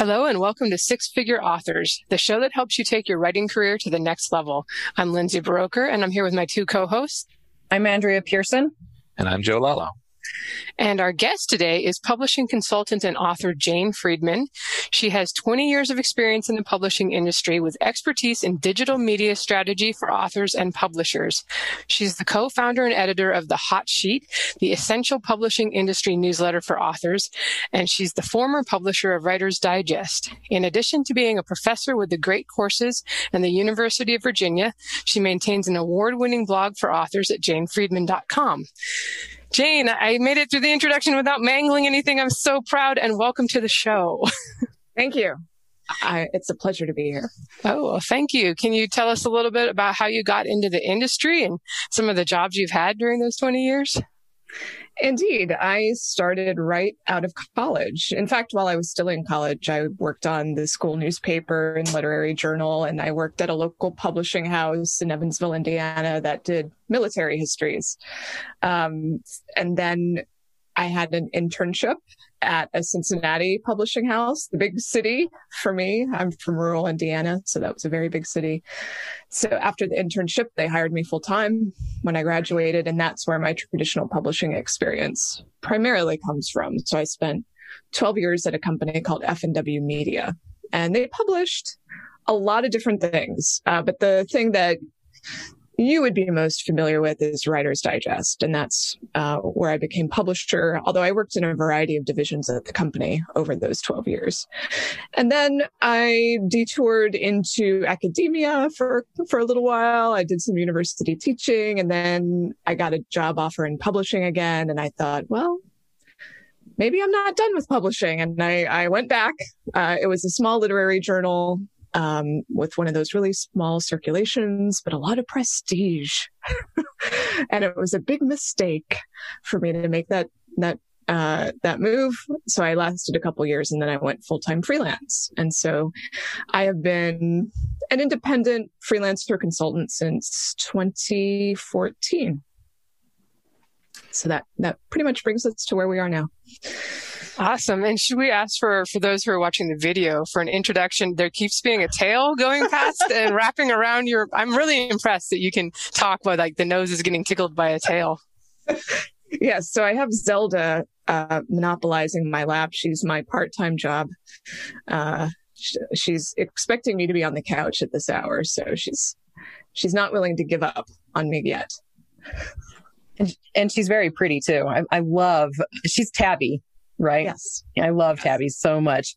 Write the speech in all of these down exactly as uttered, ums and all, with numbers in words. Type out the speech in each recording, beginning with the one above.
Hello and welcome to Six Figure Authors, the show that helps you take your writing career to the next level. I'm Lindsay Broker and I'm here with my two co-hosts. I'm Andrea Pearson. And I'm Joe Lalo. And our guest today is publishing consultant and author Jane Friedman. She has twenty years of experience in the publishing industry with expertise in digital media strategy for authors and publishers. She's the co-founder and editor of The Hot Sheet, the essential publishing industry newsletter for authors, and she's the former publisher of Writer's Digest. In addition to being a professor with the Great Courses and the University of Virginia, she maintains an award-winning blog for authors at Jane Friedman dot com. Jane, I made it through the introduction without mangling anything. I'm so proud and welcome to the show. Thank you. I, it's a pleasure to be here. Oh, well, thank you. Can you tell us a little bit about how you got into the industry and some of the jobs you've had during those twenty years? Indeed. I started right out of college. In fact, while I was still in college, I worked on the school newspaper and literary journal, and I worked at a local publishing house in Evansville, Indiana, that did military histories. Um, and then I had an internship at a Cincinnati publishing house, the big city for me. I'm from rural Indiana, so that was a very big city. So after the internship, they hired me full time when I graduated, and that's where my traditional publishing experience primarily comes from. So I spent twelve years at a company called F and W Media, and they published a lot of different things. Uh, but the thing that you would be most familiar with is Writer's Digest. And that's uh, where I became publisher, although I worked in a variety of divisions at the company over those twelve years. And then I detoured into academia for, for a little while. I did some university teaching, and then I got a job offer in publishing again. And I thought, well, maybe I'm not done with publishing. And I, I went back. Uh, it was a small literary journal, Um, with one of those really small circulations, but a lot of prestige. And it was a big mistake for me to make that, that, uh, that move. So I lasted a couple years and then I went full-time freelance. And so I have been an independent freelancer consultant since twenty fourteen. So that, that pretty much brings us to where we are now. Awesome. And should we ask for, for those who are watching the video, for an introduction? There keeps being a tail going past and wrapping around your... I'm really impressed that you can talk about like the nose is getting tickled by a tail. Yes. So I have Zelda uh, monopolizing my lap. She's my part-time job. Uh, sh- she's expecting me to be on the couch at this hour. So she's, she's not willing to give up on me yet. And, and she's very pretty too. I, I love... She's Tabby. Right? Yes. I love yes. Tabby so much.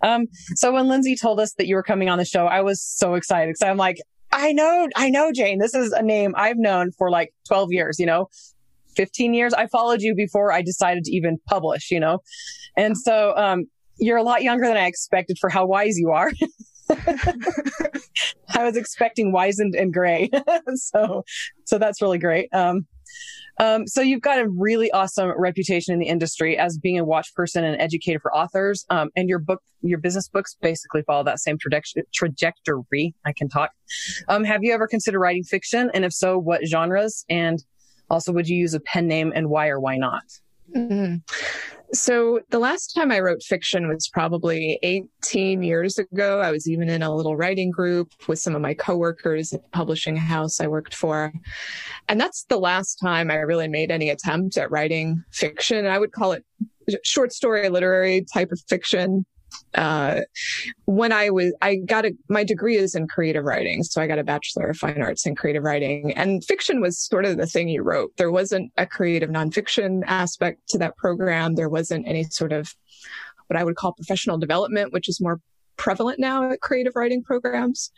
um, so when Lindsay told us that you were coming on the show, I was so excited. So I'm like, I know, I know, Jane, this is a name I've known for like twelve years, you know, fifteen years. I followed you before I decided to even publish, you know? And so, um, you're a lot younger than I expected for how wise you are. I was expecting wizened and gray. so, so that's really great. Um, Um, so you've got a really awesome reputation in the industry as being a watch person and educator for authors. Um, and your book, your business books basically follow that same traje- trajectory. I can talk. Um, have you ever considered writing fiction? And if so, what genres? And also, would you use a pen name and why or why not? Mm-hmm. So the last time I wrote fiction was probably eighteen years ago. I was even in a little writing group with some of my coworkers at the publishing house I worked for. And that's the last time I really made any attempt at writing fiction. And I would call it short story, literary type of fiction. Uh, when I was, I got a, my degree is in creative writing. So I got a Bachelor of Fine Arts in creative writing, and fiction was sort of the thing you wrote. There wasn't a creative nonfiction aspect to that program. There wasn't any sort of what I would call professional development, which is more prevalent now at creative writing programs.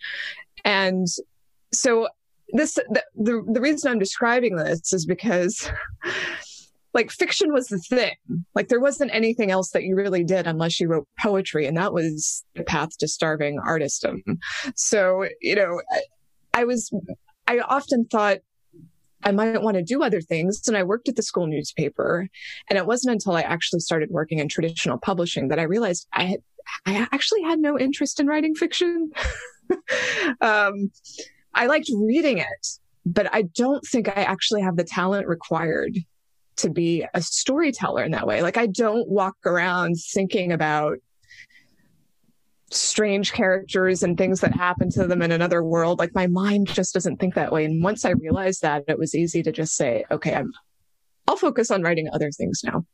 And so this, the, the, the reason I'm describing this is because like fiction was the thing. Like there wasn't anything else that you really did unless you wrote poetry, and that was the path to starving artistdom. So, you know, I was, I often thought I might want to do other things. And I worked at the school newspaper, and it wasn't until I actually started working in traditional publishing that I realized I had, I actually had no interest in writing fiction. um, I liked reading it, but I don't think I actually have the talent required to be a storyteller in that way. Like I don't walk around thinking about strange characters and things that happen to them in another world. Like, my mind just doesn't think that way. And once I realized that, it was easy to just say, okay, I'm, I'll focus on writing other things now.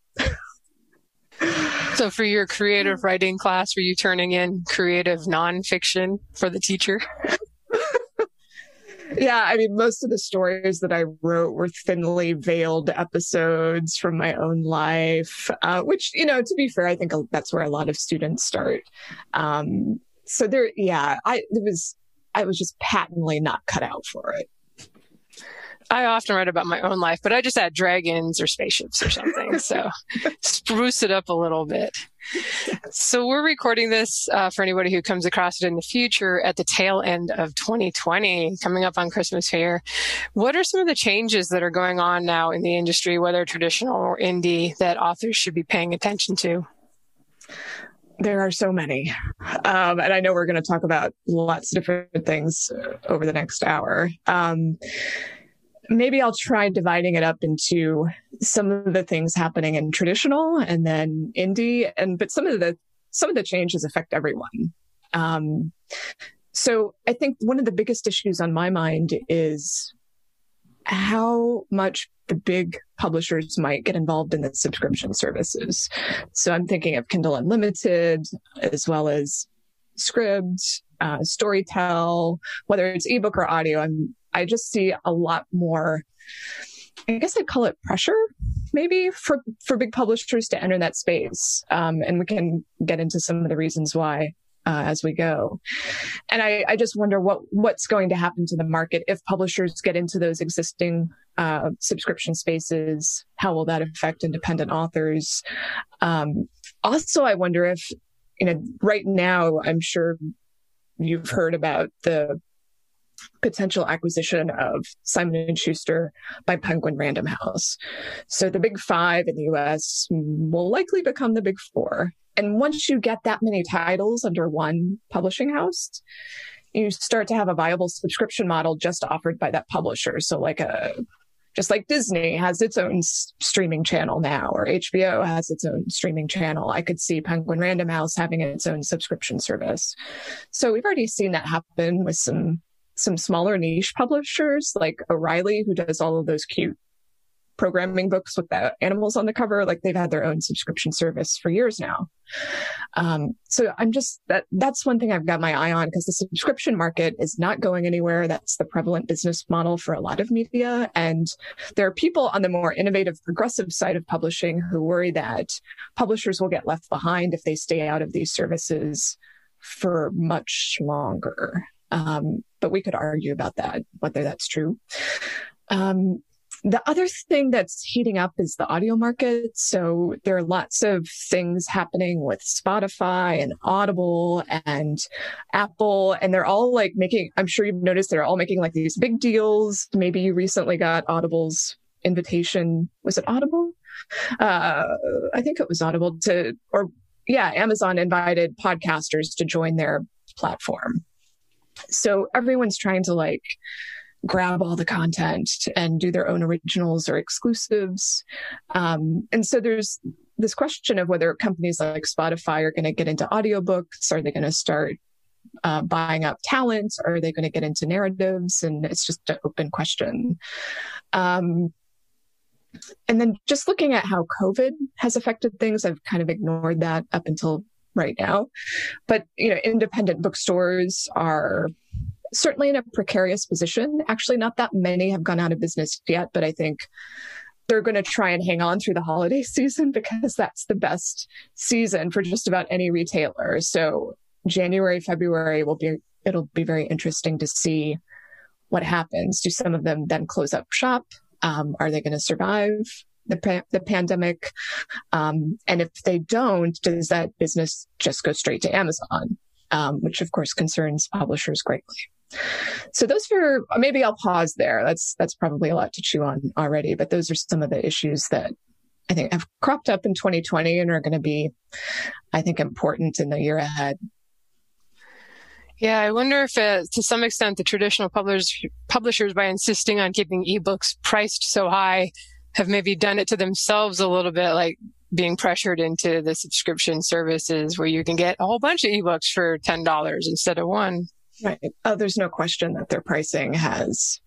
So for your creative writing class, were you turning in creative nonfiction for the teacher? Yeah, I mean, most of the stories that I wrote were thinly veiled episodes from my own life, uh, which, you know, to be fair, I think that's where a lot of students start. Um, so there, yeah, I it was, I was just patently not cut out for it. I often write about my own life, but I just add dragons or spaceships or something. So spruce it up a little bit. So we're recording this uh, for anybody who comes across it in the future at the tail end of twenty twenty, coming up on Christmas here. What are some of the changes that are going on now in the industry, whether traditional or indie, that authors should be paying attention to? There are so many. Um, and I know we're going to talk about lots of different things over the next hour. Um Maybe I'll try dividing it up into some of the things happening in traditional and then indie, and but some of the some of the changes affect everyone. Um, so I think one of the biggest issues on my mind is how much the big publishers might get involved in the subscription services. So I'm thinking of Kindle Unlimited as well as Scribd, uh, Storytel, whether it's ebook or audio. I'm I just see a lot more, I guess I'd call it pressure, maybe, for, for big publishers to enter that space. Um, and we can get into some of the reasons why uh, as we go. And I, I just wonder what what's going to happen to the market if publishers get into those existing uh, subscription spaces. How will that affect independent authors? Um, also, I wonder if, you know, right now, I'm sure you've heard about the potential acquisition of Simon and Schuster by Penguin Random House. So the big five in the U S will likely become the big four. And once you get that many titles under one publishing house, you start to have a viable subscription model just offered by that publisher. So like a, just like Disney has its own s- streaming channel now, or H B O has its own streaming channel, I could see Penguin Random House having its own subscription service. So we've already seen that happen with some some smaller niche publishers like O'Reilly, who does all of those cute programming books with the animals on the cover. Like, they've had their own subscription service for years now. Um, so I'm just, that that's one thing I've got my eye on, because the subscription market is not going anywhere. That's the prevalent business model for a lot of media. And there are people on the more innovative, progressive side of publishing who worry that publishers will get left behind if they stay out of these services for much longer. Um, but we could argue about that, whether that's true. Um, the other thing that's heating up is the audio market. So there are lots of things happening with Spotify and Audible and Apple, and they're all like making, I'm sure you've noticed, they're all making like these big deals. Maybe you recently got Audible's invitation. Was it Audible? Uh, I think it was Audible to, or yeah, Amazon invited podcasters to join their platform. So everyone's trying to like grab all the content and do their own originals or exclusives. Um, and so there's this question of whether companies like Spotify are going to get into audiobooks. Are they going to start uh, buying up talent? Are they going to get into narratives? And it's just an open question. Um, and then just looking at how COVID has affected things, I've kind of ignored that up until right now. But, you know, independent bookstores are certainly in a precarious position. Actually, not that many have gone out of business yet, but I think they're going to try and hang on through the holiday season, because that's the best season for just about any retailer. So January, February will be, it'll be very interesting to see what happens. Do some of them then close up shop? Um, are they going to survive the the pandemic? Um, and if they don't, does that business just go straight to Amazon? Um, which of course concerns publishers greatly. So those are, maybe I'll pause there. That's, that's probably a lot to chew on already, but those are some of the issues that I think have cropped up in twenty twenty and are going to be, I think, important in the year ahead. Yeah, I wonder if uh, to some extent the traditional publishers, publishers by insisting on keeping ebooks priced so high, have maybe done it to themselves a little bit. Like, being pressured into the subscription services where you can get a whole bunch of ebooks for ten dollars instead of one. Right. Oh, there's no question that their pricing has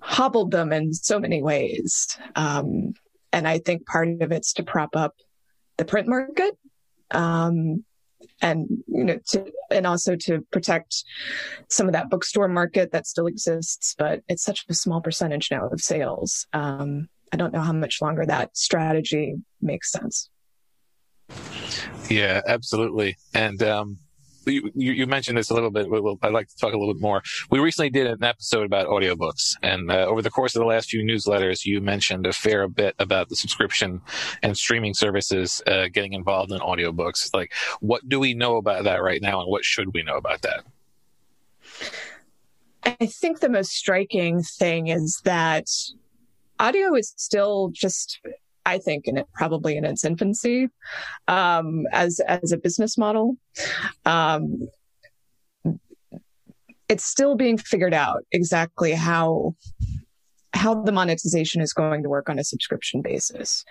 hobbled them in so many ways. Um, and I think part of it's to prop up the print market. Um, and, you know, to, and also to protect some of that bookstore market that still exists, but it's such a small percentage now of sales. Um, I don't know how much longer that strategy makes sense. Yeah, absolutely. And, um, You, you mentioned this a little bit. We'll, I'd like to talk a little bit more. We recently did an episode about audiobooks, and uh, over the course of the last few newsletters, you mentioned a fair bit about the subscription and streaming services uh, getting involved in audiobooks. Like, what do we know about that right now, and what should we know about that? I think the most striking thing is that audio is still just... I think in it probably in its infancy um, as as a business model. Um, it's still being figured out exactly how how the monetization is going to work on a subscription basis.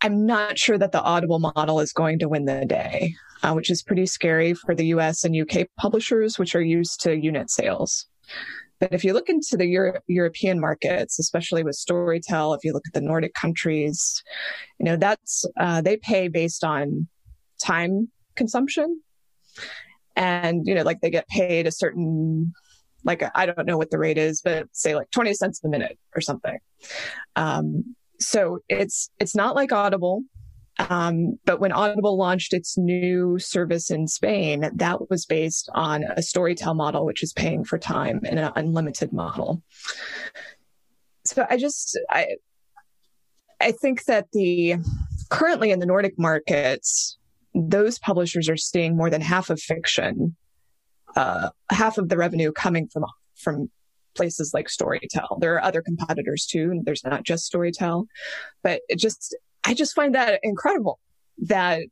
I'm not sure that the Audible model is going to win the day, uh, which is pretty scary for the U S and U K publishers, which are used to unit sales. But if you look into the Euro- European markets, especially with Storytel, if you look at the Nordic countries, you know, that's, uh, they pay based on time consumption. And, you know, like they get paid a certain, like, I don't know what the rate is, but say like twenty cents a minute or something. Um, so it's, it's not like Audible. Um, but when Audible launched its new service in Spain, that was based on a Storytel model, which is paying for time, and an unlimited model. So I just, I, I think that the currently in the Nordic markets, those publishers are seeing more than half of fiction, uh, half of the revenue coming from, from places like Storytel. There are other competitors too, and there's not just Storytel, but it just, I just find that incredible that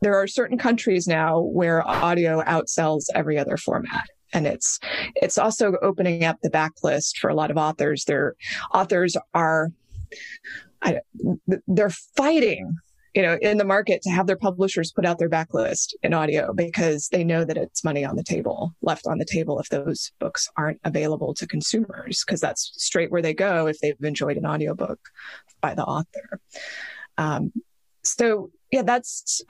there are certain countries now where audio outsells every other format. And it's, it's also opening up the backlist for a lot of authors. Their authors are, I, they're fighting, you know, in the market to have their publishers put out their backlist in audio because they know that it's money on the table, left on the table if those books aren't available to consumers, because that's straight where they go if they've enjoyed an audiobook by the author. Um, so yeah, that's,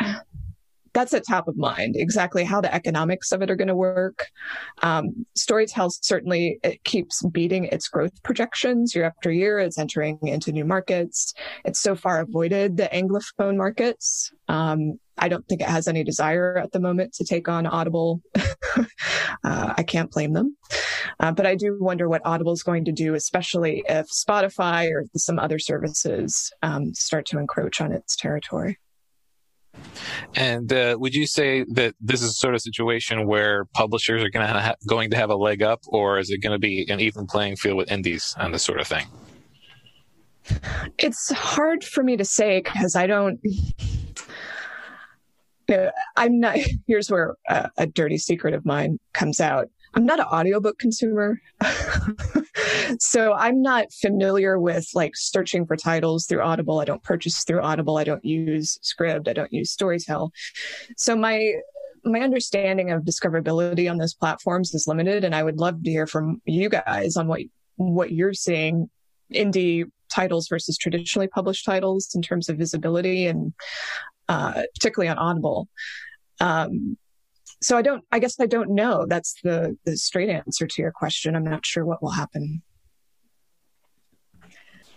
that's at top of mind, exactly how the economics of it are going to work. Um, Storytel certainly, it keeps beating its growth projections year after year. It's entering into new markets. It's so far avoided the Anglophone markets. Um, I don't think it has any desire at the moment to take on Audible. uh, I can't blame them. Uh, but I do wonder what Audible is going to do, especially if Spotify or some other services um, start to encroach on its territory. And uh, would you say that this is a sort of situation where publishers are gonna ha- going to have a leg up, or is it going to be an even playing field with indies on this sort of thing? It's hard for me to say because I don't... I'm not... Here's where uh, a dirty secret of mine comes out. I'm not an audiobook consumer. So I'm not familiar with like searching for titles through Audible. I don't purchase through Audible. I don't use Scribd. I don't use Storytel. So my my understanding of discoverability on those platforms is limited, and I would love to hear from you guys on what what you're seeing, indie titles versus traditionally published titles in terms of visibility, and uh, particularly on Audible. Um, So I don't, I guess I don't know. That's the, the straight answer to your question. I'm not sure what will happen.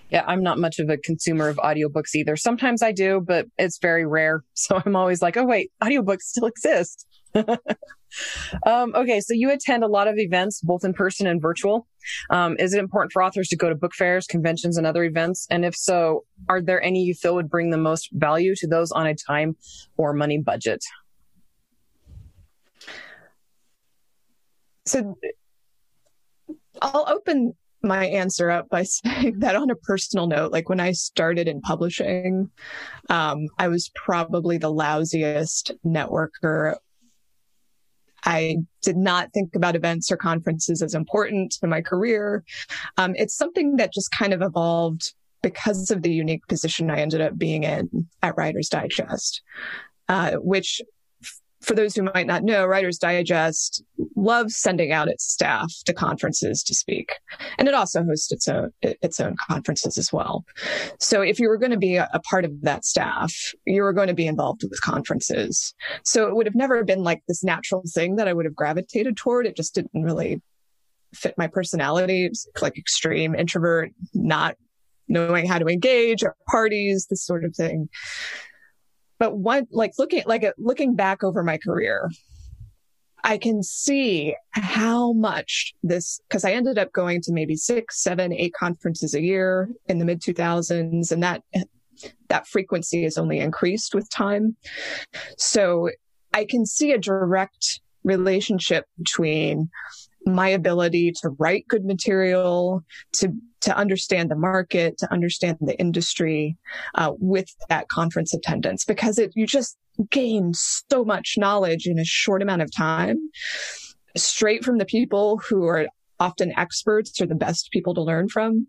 Yeah, I'm not much of a consumer of audiobooks either. Sometimes I do, but it's very rare. So I'm always like, oh wait, audiobooks still exist. um, okay. So you attend a lot of events, both in person and virtual. Um, is it important for authors to go to book fairs, conventions, and other events? And if so, are there any you feel would bring the most value to those on a time or money budget? So I'll open my answer up by saying that on a personal note, like when I started in publishing, um, I was probably the lousiest networker. I did not think about events or conferences as important to my career. Um, it's something that just kind of evolved because of the unique position I ended up being in at Writer's Digest, uh, which for those who might not know, Writer's Digest loves sending out its staff to conferences to speak. And it also hosts its own, its own conferences as well. So if you were going to be a part of that staff, you were going to be involved with conferences. So it would have never been like this natural thing that I would have gravitated toward. It just didn't really fit my personality. It was like extreme introvert, not knowing how to engage at parties, this sort of thing. But one, like looking like looking back over my career, I can see how much this, because I ended up going to maybe six, seven, eight conferences a year in the mid two thousands, and that that frequency has only increased with time. So I can see a direct relationship between my ability to write good material, to to understand the market, to understand the industry, uh, with that conference attendance, because it, you just gain so much knowledge in a short amount of time, straight from the people who are often experts or the best people to learn from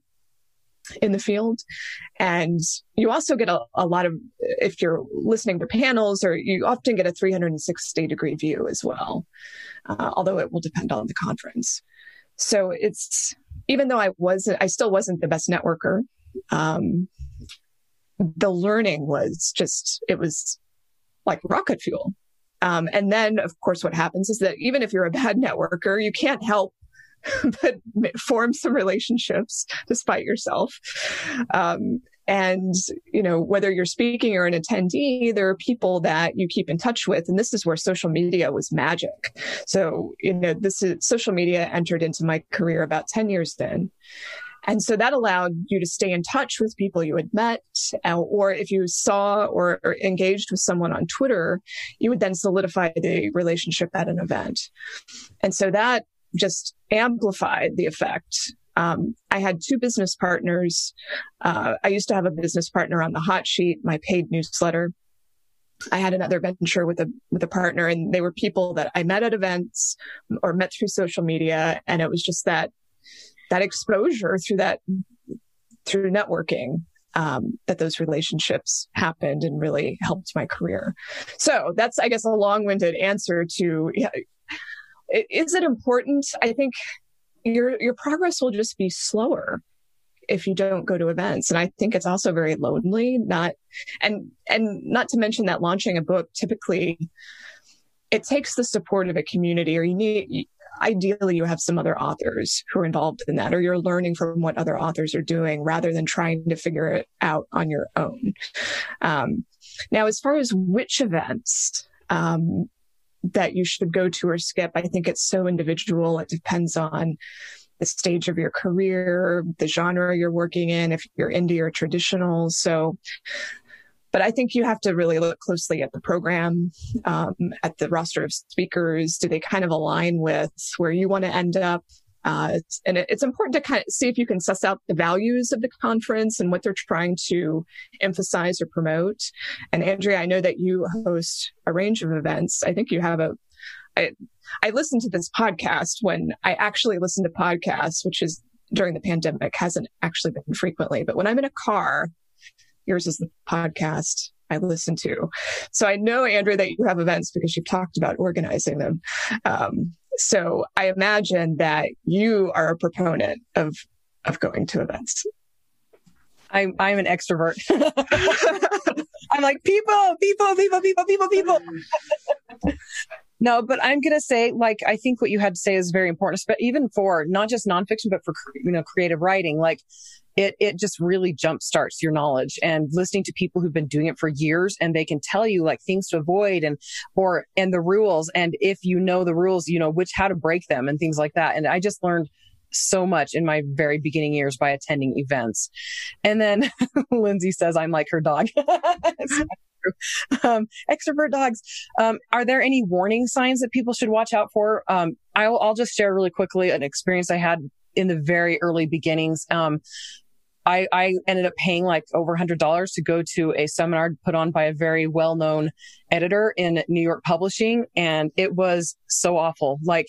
in the field. And you also get a, a lot of, if you're listening to panels, or you often get a three hundred sixty degree view as well, uh, although it will depend on the conference. So it's, even though I wasn't, I still wasn't the best networker, um, the learning was just, it was like rocket fuel. Um, and then, of course, what happens is that even if you're a bad networker, you can't help but form some relationships despite yourself. Um, and, you know, whether you're speaking or an attendee, there are people that you keep in touch with. And this is where social media was magic. So, you know, this is social media entered into my career about ten years then. And so that allowed you to stay in touch with people you had met, or if you saw or engaged with someone on Twitter, you would then solidify the relationship at an event. And so that just amplified the effect. Um, I had two business partners. Uh, I used to have a business partner on The Hot Sheet, my paid newsletter. I had another venture with a with a partner, and they were people that I met at events or met through social media, and it was just that that exposure through that through networking um, that those relationships happened and really helped my career. So that's, I guess, a long-winded answer to. Yeah, is it important? I think your your progress will just be slower if you don't go to events. And I think it's also very lonely, not and and not to mention that launching a book, typically it takes the support of a community, or you need ideally you have some other authors who are involved in that, or you're learning from what other authors are doing rather than trying to figure it out on your own. Um, now, as far as which events, um, that you should go to or skip, I think it's so individual. It depends on the stage of your career, the genre you're working in, if you're indie or traditional. So, but I think you have to really look closely at the program, um, at the roster of speakers. Do they kind of align with where you want to end up? Uh, it's, and it, it's important to kind of see if you can suss out the values of the conference and what they're trying to emphasize or promote. And Andrea, I know that you host a range of events. I think you have a, I, I listened to this podcast when I actually listen to podcasts, which is during the pandemic, hasn't actually been frequently, but when I'm in a car, yours is the podcast I listen to. So I know, Andrea, that you have events because you've talked about organizing them. Um, So I imagine that you are a proponent of of going to events. I'm I'm an extrovert. I'm like people, people, people, people, people, people. No, but I'm gonna say, like, I think what you had to say is very important, but even for not just nonfiction, but for, you know, creative writing, like it it just really jumpstarts your knowledge, and listening to people who've been doing it for years, and they can tell you like things to avoid and or and the rules, and if you know the rules, you know which how to break them and things like that. And I just learned so much in my very beginning years by attending events. And then Lindsay says I'm like her dog. Um, extrovert dogs. Um, are there any warning signs that people should watch out for? Um, I'll, I'll just share really quickly an experience I had in the very early beginnings. Um, I, I ended up paying like over one hundred dollars to go to a seminar put on by a very well-known editor in New York publishing. And it was so awful. Like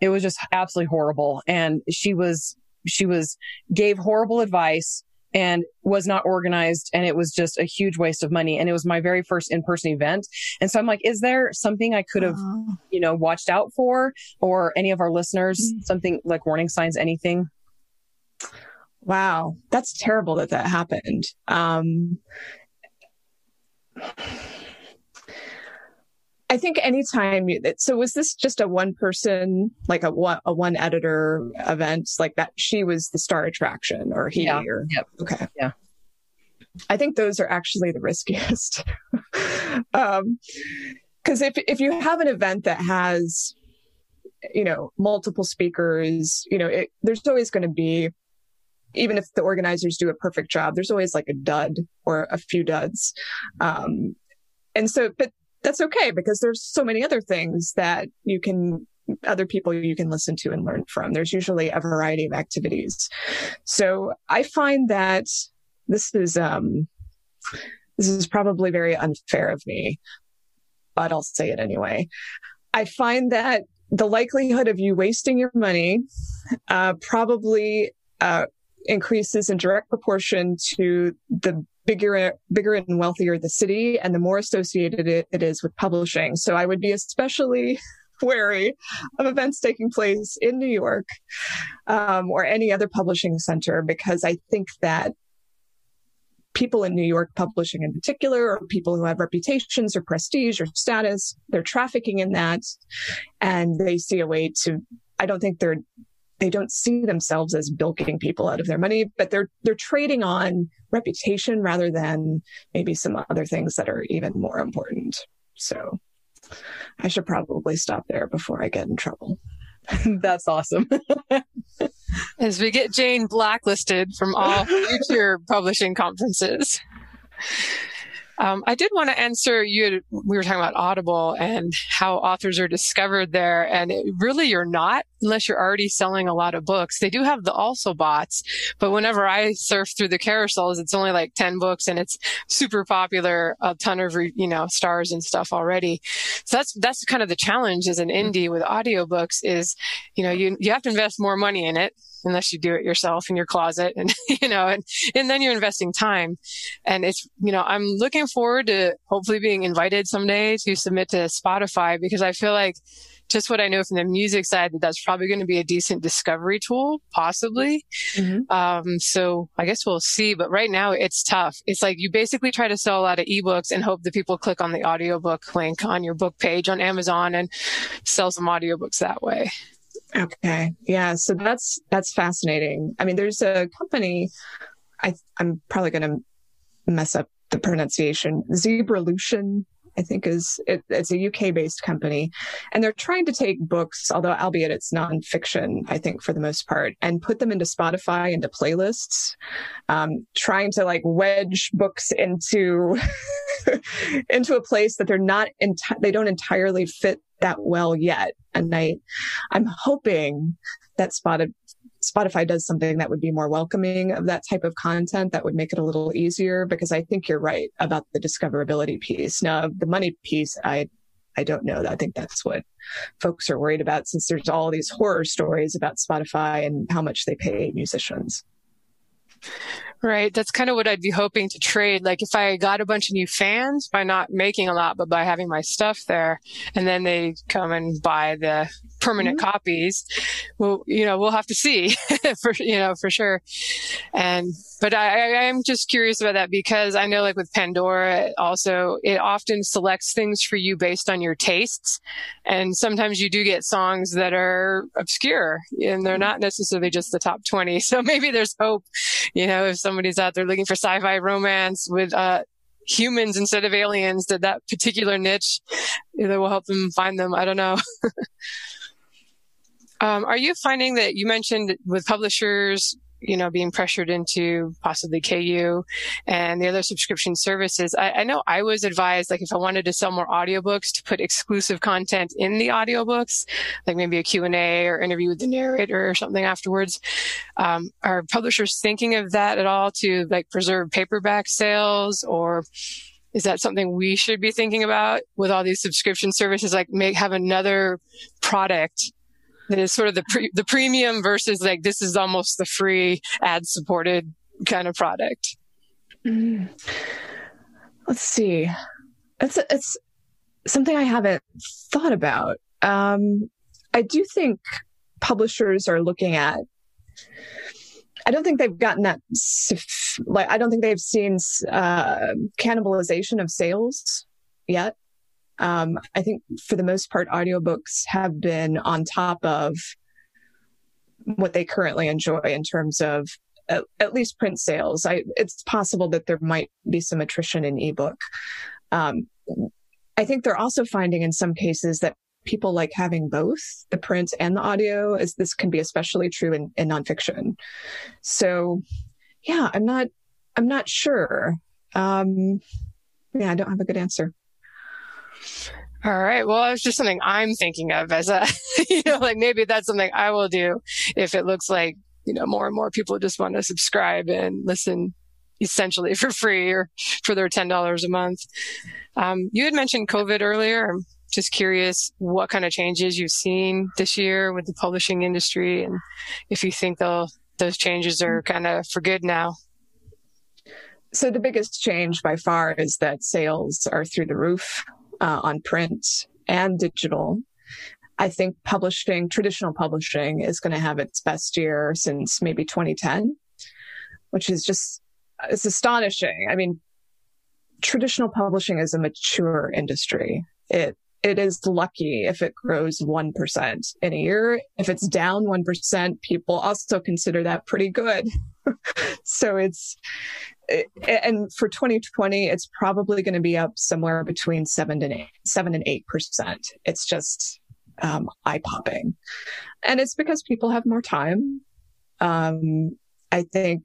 it was just absolutely horrible. And she was, she was, gave horrible advice. and was not organized. And it was just a huge waste of money. And it was my very first in-person event. And so I'm like, is there something I could have, oh. you know, watched out for, or any of our listeners, mm-hmm. something like warning signs, anything? Wow. That's terrible that that happened. Um, I think anytime you, so was this just a one person, like a one, a one editor event, like that she was the star attraction, or he, yeah. or, yep. okay. Yeah. I think those are actually the riskiest. um, cause if, if you have an event that has, you know, multiple speakers, you know, it, there's always going to be, even if the organizers do a perfect job, there's always like a dud or a few duds. Um, and so, but, that's okay, because there's so many other things that you can, other people you can listen to and learn from. There's usually a variety of activities. So I find that this is, um, this is probably very unfair of me, but I'll say it anyway. I find that the likelihood of you wasting your money, uh, probably, uh, increases in direct proportion to the bigger, bigger and wealthier the city, and the more associated it, it is with publishing. So I would be especially wary of events taking place in New York, um, or any other publishing center, because I think that people in New York publishing in particular, or people who have reputations or prestige or status, they're trafficking in that, and they see a way to, I don't think they're They don't see themselves as bilking people out of their money, but they're they're trading on reputation rather than maybe some other things that are even more important. So I should probably stop there before I get in trouble. That's awesome. As we get Jane blacklisted from all future publishing conferences. Um, I did want to answer you. Had, we were talking about Audible and how authors are discovered there. And it, really, you're not, unless you're already selling a lot of books. They do have the also bots, but whenever I surf through the carousels, it's only like ten books, and it's super popular, a ton of, you know, stars and stuff already. So that's, that's kind of the challenge as an indie with audiobooks is, you know, you, you have to invest more money in it, unless you do it yourself in your closet, and, you know, and, and then you're investing time. And it's, you know, I'm looking forward to hopefully being invited someday to submit to Spotify, because I feel like just what I know from the music side, that that's probably going to be a decent discovery tool, possibly. Mm-hmm. Um, so I guess we'll see, but right now it's tough. It's like you basically try to sell a lot of ebooks and hope that people click on the audiobook link on your book page on Amazon and sell some audiobooks that way. Okay. Yeah. So that's, that's fascinating. I mean, there's a company, I, I'm probably going to mess up the pronunciation. Zebralution, I think is, it, it's a U K based company, and they're trying to take books, although albeit it's nonfiction, I think for the most part, and put them into Spotify, into playlists, um, trying to like wedge books into, into a place that they're not, enti- they don't entirely fit that well yet. And I, I'm hoping that Spotify, Spotify does something that would be more welcoming of that type of content, that would make it a little easier, because I think you're right about the discoverability piece. Now, the money piece, I, I don't know. I think that's what folks are worried about, since there's all these horror stories about Spotify and how much they pay musicians. Right. That's kind of what I'd be hoping to trade. Like if I got a bunch of new fans by not making a lot, but by having my stuff there, and then they come and buy the permanent mm-hmm. copies, well, you know, we'll have to see for, you know, for sure. And, but I, I am just curious about that, because I know like with Pandora also, it often selects things for you based on your tastes. And sometimes you do get songs that are obscure, and they're not necessarily just the top twenty. So maybe there's hope, you know, if somebody's out there looking for sci-fi romance with, uh, humans instead of aliens, that that particular niche that will help them find them. I don't know. um, are you finding that, you mentioned with publishers, you know, being pressured into possibly K U and the other subscription services? I, I know I was advised, like if I wanted to sell more audiobooks, to put exclusive content in the audiobooks, like maybe a Q and A or interview with the narrator or something afterwards. Um, are publishers thinking of that at all, to like preserve paperback sales, or is that something we should be thinking about with all these subscription services, like make, have another product that is sort of the pre- the premium versus like, this is almost the free ad supported kind of product. Mm. Let's see. It's, it's something I haven't thought about. Um, I do think publishers are looking at, I don't think they've gotten that, like, I don't think they've seen uh, cannibalization of sales yet. Um, I think for the most part, audiobooks have been on top of what they currently enjoy in terms of at, at least print sales. I, it's possible that there might be some attrition in ebook. Um, I think they're also finding in some cases that people like having both the print and the audio, as this can be especially true in, in nonfiction. So yeah, I'm not, I'm not sure. Um, yeah, I don't have a good answer. All right. Well, it's just something I'm thinking of as a, you know, like maybe that's something I will do if it looks like, you know, more and more people just want to subscribe and listen essentially for free or for their ten dollars a month. Um, you had mentioned COVID earlier. I'm just curious what kind of changes you've seen this year with the publishing industry and if you think they'll, those changes are kind of for good now. So the biggest change by far is that sales are through the roof. Uh, on print and digital. I think publishing, traditional publishing, is going to have its best year since maybe twenty ten, which is just, it's astonishing. I mean, traditional publishing is a mature industry. It It is lucky if it grows one percent in a year. If it's down one percent, people also consider that pretty good. So it's, it, and for twenty twenty, it's probably going to be up somewhere between seven and eight, seven and eight percent. It's just um, eye popping. And it's because people have more time. Um, I think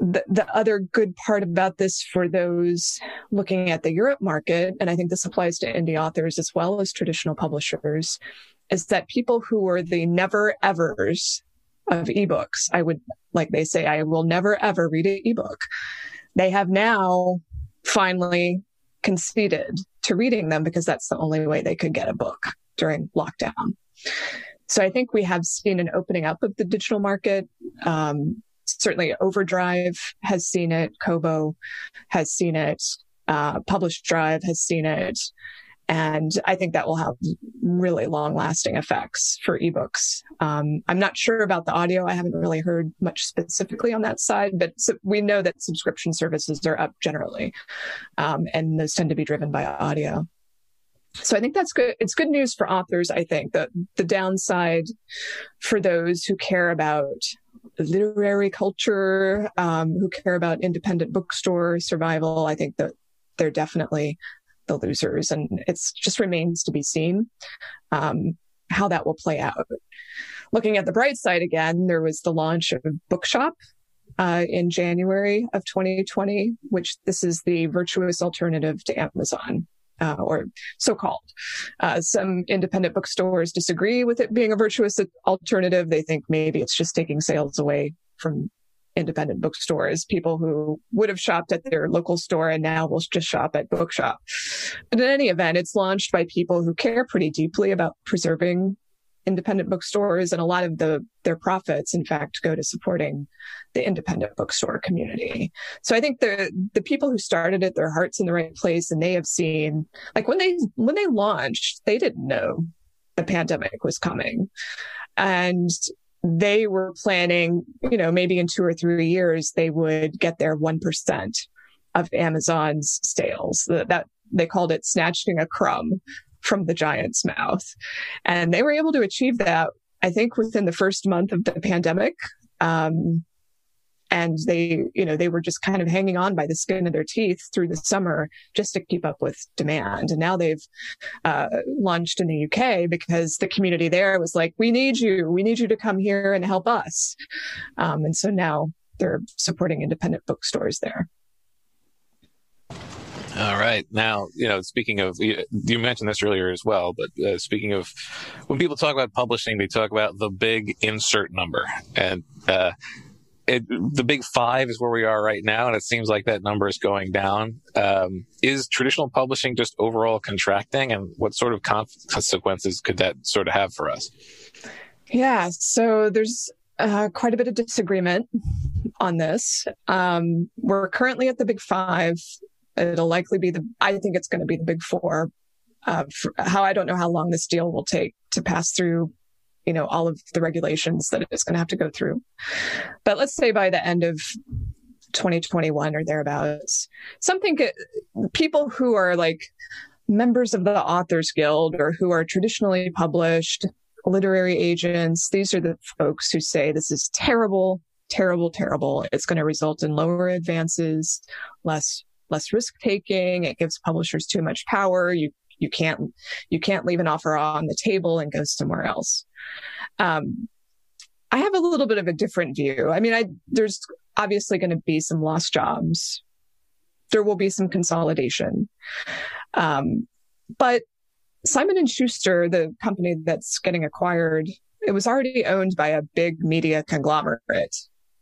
The, the other good part about this for those looking at the Europe market, and I think this applies to indie authors as well as traditional publishers, is that people who were the never evers of ebooks, I would, like they say, I will never ever read an ebook. They have now finally conceded to reading them because that's the only way they could get a book during lockdown. So I think we have seen an opening up of the digital market. Um, Certainly Overdrive has seen it. Kobo has seen it. Uh, Published Drive has seen it. And I think that will have really long lasting effects for ebooks. Um, I'm not sure about the audio. I haven't really heard much specifically on that side, but so we know that subscription services are up generally. Um, and those tend to be driven by audio. So I think that's good. It's good news for authors. I think that the downside for those who care about literary culture, um, who care about independent bookstore survival, I think that they're definitely the losers, and it's just remains to be seen um, how that will play out. Looking at the bright side again, there was the launch of Bookshop uh, in January of twenty twenty, which this is the virtuous alternative to Amazon. Uh, or so-called. Uh, some independent bookstores disagree with it being a virtuous alternative. They think maybe it's just taking sales away from independent bookstores, people who would have shopped at their local store and now will just shop at Bookshop. But in any event, it's launched by people who care pretty deeply about preserving independent bookstores, and a lot of the their profits, in fact, go to supporting the independent bookstore community. So I think the the people who started it, their heart's in the right place, and they have seen, like when they when they launched, they didn't know the pandemic was coming, and they were planning, you know, maybe in two or three years they would get their one percent of Amazon's sales. That, that they called it snatching a crumb from the giant's mouth. And they were able to achieve that, I think, within the first month of the pandemic. Um, and they, you know, they were just kind of hanging on by the skin of their teeth through the summer just to keep up with demand. And now they've uh, launched in the U K because the community there was like, we need you, we need you to come here and help us. Um, and so now they're supporting independent bookstores there. All right. Now, you know, speaking of, you, you mentioned this earlier as well, but uh, speaking of, when people talk about publishing, they talk about the big insert number. And uh, it, the big five is where we are right now, and it seems like that number is going down. Um, is traditional publishing just overall contracting, and what sort of consequences could that sort of have for us? Yeah, so there's uh, quite a bit of disagreement on this. Um, we're currently at the big five. It'll likely be the, I think it's going to be the big four. Uh, how I don't know how long this deal will take to pass through, you know, all of the regulations that it's going to have to go through. But let's say by the end of twenty twenty-one or thereabouts, something people who are like members of the Authors Guild or who are traditionally published literary agents, these are the folks who say this is terrible, terrible, terrible. It's going to result in lower advances, less less risk taking. It gives publishers too much power. You you can't you can't leave an offer on the table and go somewhere else. Um, I have a little bit of a different view. I mean, I there's obviously going to be some lost jobs. There will be some consolidation, um, but Simon and Schuster, the company that's getting acquired, it was already owned by a big media conglomerate.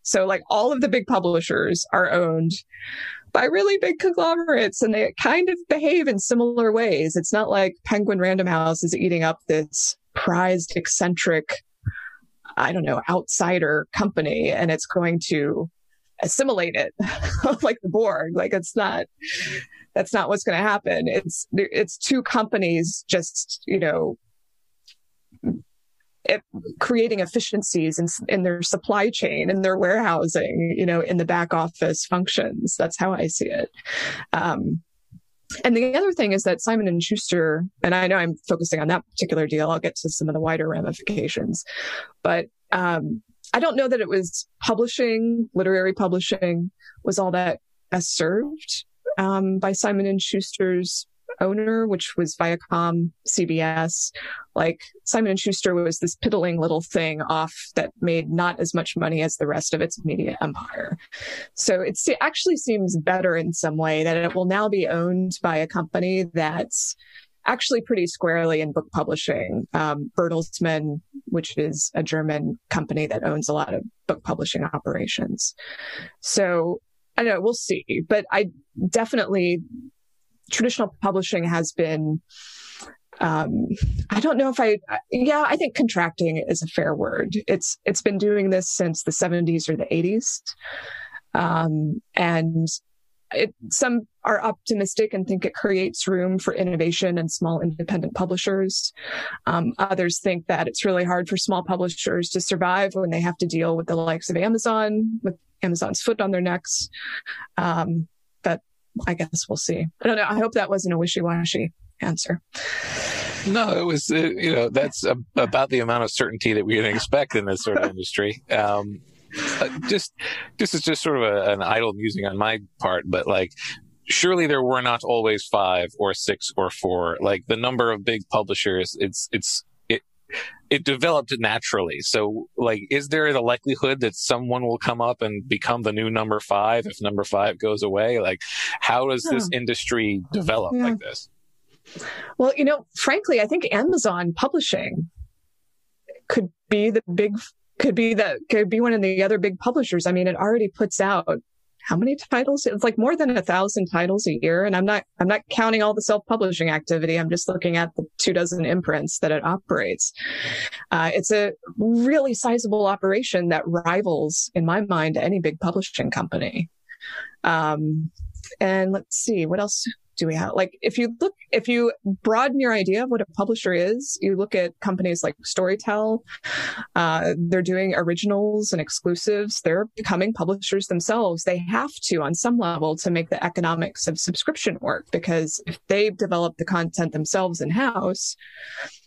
So like all of the big publishers are owned by really big conglomerates, and they kind of behave in similar ways. It's not like Penguin Random House is eating up this prized, eccentric, I don't know, outsider company, and it's going to assimilate it like the Borg. Like it's not... That's not what's going to happen. It's it's two companies just, you know, it, creating efficiencies in, in their supply chain, in their warehousing, you know, in the back office functions. That's how I see it. Um, and the other thing is that Simon and Schuster, and I know I'm focusing on that particular deal. I'll get to some of the wider ramifications, but um, I don't know that it was publishing, literary publishing was all that best served Um, by Simon and Schuster's owner, which was Viacom, C B S. Like Simon and Schuster was this piddling little thing off that made not as much money as the rest of its media empire. So it actually seems better in some way that it will now be owned by a company that's actually pretty squarely in book publishing. Um, Bertelsmann, which is a German company that owns a lot of book publishing operations. So I know, we'll see, but I definitely, traditional publishing has been, um, I don't know if I, yeah, I think contracting is a fair word. It's, it's been doing this since the seventies or the eighties. Um, and it, some are optimistic and think it creates room for innovation and small independent publishers. Um, others think that it's really hard for small publishers to survive when they have to deal with the likes of Amazon, with Amazon's foot on their necks. Um, but I guess we'll see. I don't know. I hope that wasn't a wishy-washy answer. No, it was, it, you know, that's a, about the amount of certainty that we can expect in this sort of industry. Um, just, this is just sort of a, an idle musing on my part, but like, surely there were not always five or six or four, like the number of big publishers, it's, it's, it developed naturally. So like, is there the likelihood that someone will come up and become the new number five if number five goes away? Like, how does this industry develop yeah. like this? Well, you know, frankly, I think Amazon publishing could be the big, could be the, could be one of the other big publishers. I mean, it already puts out how many titles? It's like more than a thousand titles a year. And I'm not, I'm not counting all the self-publishing activity. I'm just looking at the two dozen imprints that it operates. Uh, it's a really sizable operation that rivals, in my mind, any big publishing company. Um, and let's see, what else do we have? Like, if you look, if you broaden your idea of what a publisher is, you look at companies like Storytel. Uh, they're doing originals and exclusives. They're becoming publishers themselves. They have to, on some level, to make the economics of subscription work, because if they develop the content themselves in-house,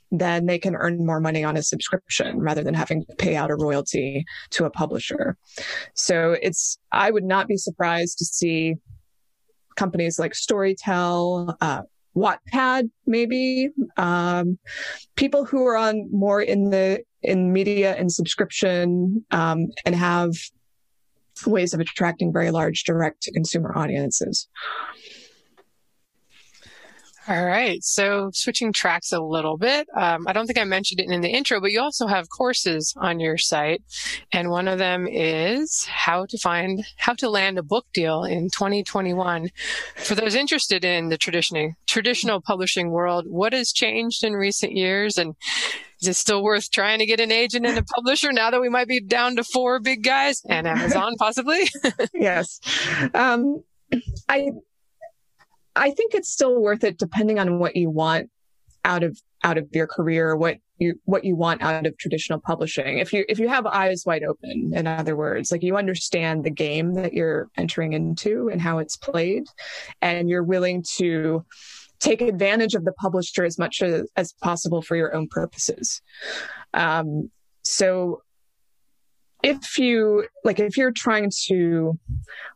then they can earn more money on a subscription rather than having to pay out a royalty to a publisher. So it's, I would not be surprised to see companies like Storytel, uh, Wattpad, maybe, um, people who are on more in the, in media and subscription, um, and have ways of attracting very large direct to consumer audiences. All right. So switching tracks a little bit. Um, I don't think I mentioned it in the intro, but you also have courses on your site. And one of them is how to find, how to land a book deal in twenty twenty-one. For those interested in the traditional, traditional publishing world, what has changed in recent years? And Is it still worth trying to get an agent and a publisher now that we might be down to four big guys and Amazon possibly? Yes. Um, I, I think it's still worth it depending on what you want out of, out of your career, what you, what you want out of traditional publishing. If you, if you have eyes wide open, in other words, like you understand the game that you're entering into and how it's played, and you're willing to take advantage of the publisher as much as, as possible for your own purposes. Um, so if you, like, if you're trying to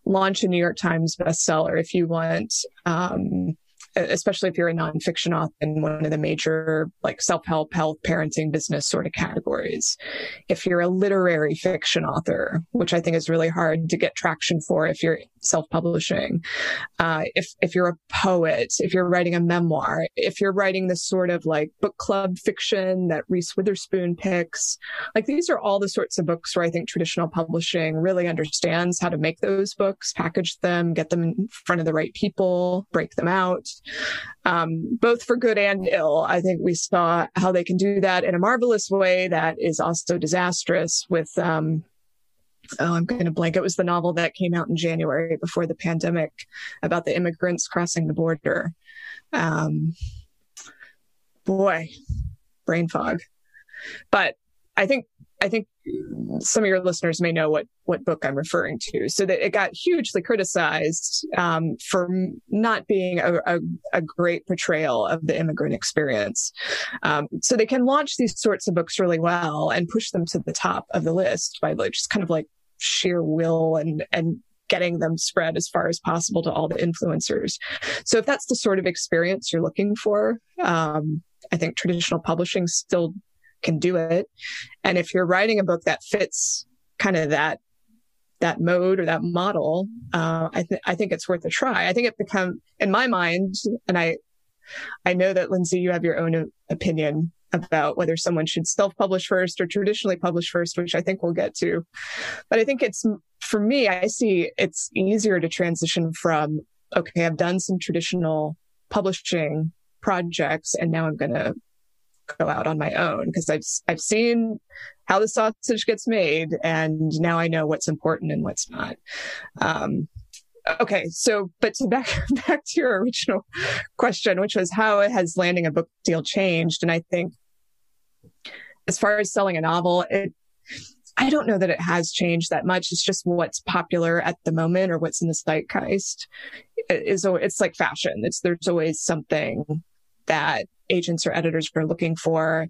launch a New York Times bestseller, if you want, um, especially if you're a nonfiction author in one of the major like self-help, health, parenting, business sort of categories, if you're a literary fiction author, which I think is really hard to get traction for if you're self-publishing, uh, if, if you're a poet, if you're writing a memoir, if you're writing this sort of like book club fiction that Reese Witherspoon picks, like these are all the sorts of books where I think traditional publishing really understands how to make those books, package them, get them in front of the right people, break them out. Um, both for good and ill. I think we saw how they can do that in a marvelous way that is also disastrous with, um, oh, I'm going to blank. It was the novel that came out in January before the pandemic about the immigrants crossing the border. Um, boy, brain fog. But I think I think some of your listeners may know what, what book I'm referring to. So that it got hugely criticized um, for not being a, a, a great portrayal of the immigrant experience. Um, so they can launch these sorts of books really well and push them to the top of the list by like, just kind of like sheer will and, and getting them spread as far as possible to all the influencers. So if that's the sort of experience you're looking for, um, I think traditional publishing still can do it. And if you're writing a book that fits kind of that, that mode or that model, uh, I think, I think it's worth a try. I think it become in my mind. And I, I know that Lindsay, you have your own opinion about whether someone should self-publish first or traditionally publish first, which I think we'll get to. But I think it's, for me, I see it's easier to transition from, okay, I've done some traditional publishing projects and now I'm going to go out on my own because I've I've seen how the sausage gets made and now I know what's important and what's not. Um, okay, so but to back back to your original question, which was how has landing a book deal changed? And I think as far as selling a novel, it I don't know that it has changed that much. It's just what's popular at the moment or what's in the zeitgeist. It is it's like fashion. It's there's always something that agents or editors are looking for.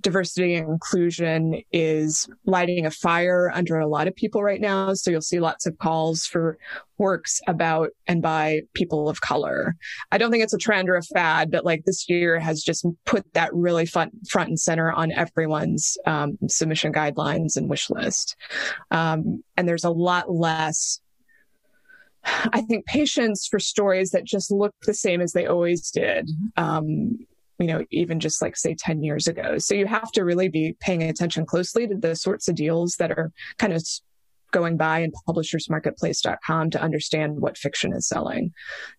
Diversity and inclusion is lighting a fire under a lot of people right now. So you'll see lots of calls for works about and by people of color. I don't think it's a trend or a fad, but like this year has just put that really front, front and center on everyone's um, submission guidelines and wish list. Um, and there's a lot less, I think, patience for stories that just look the same as they always did. Um, you know, even just like say ten years ago. So you have to really be paying attention closely to the sorts of deals that are kind of going by in publishers marketplace dot com to understand what fiction is selling,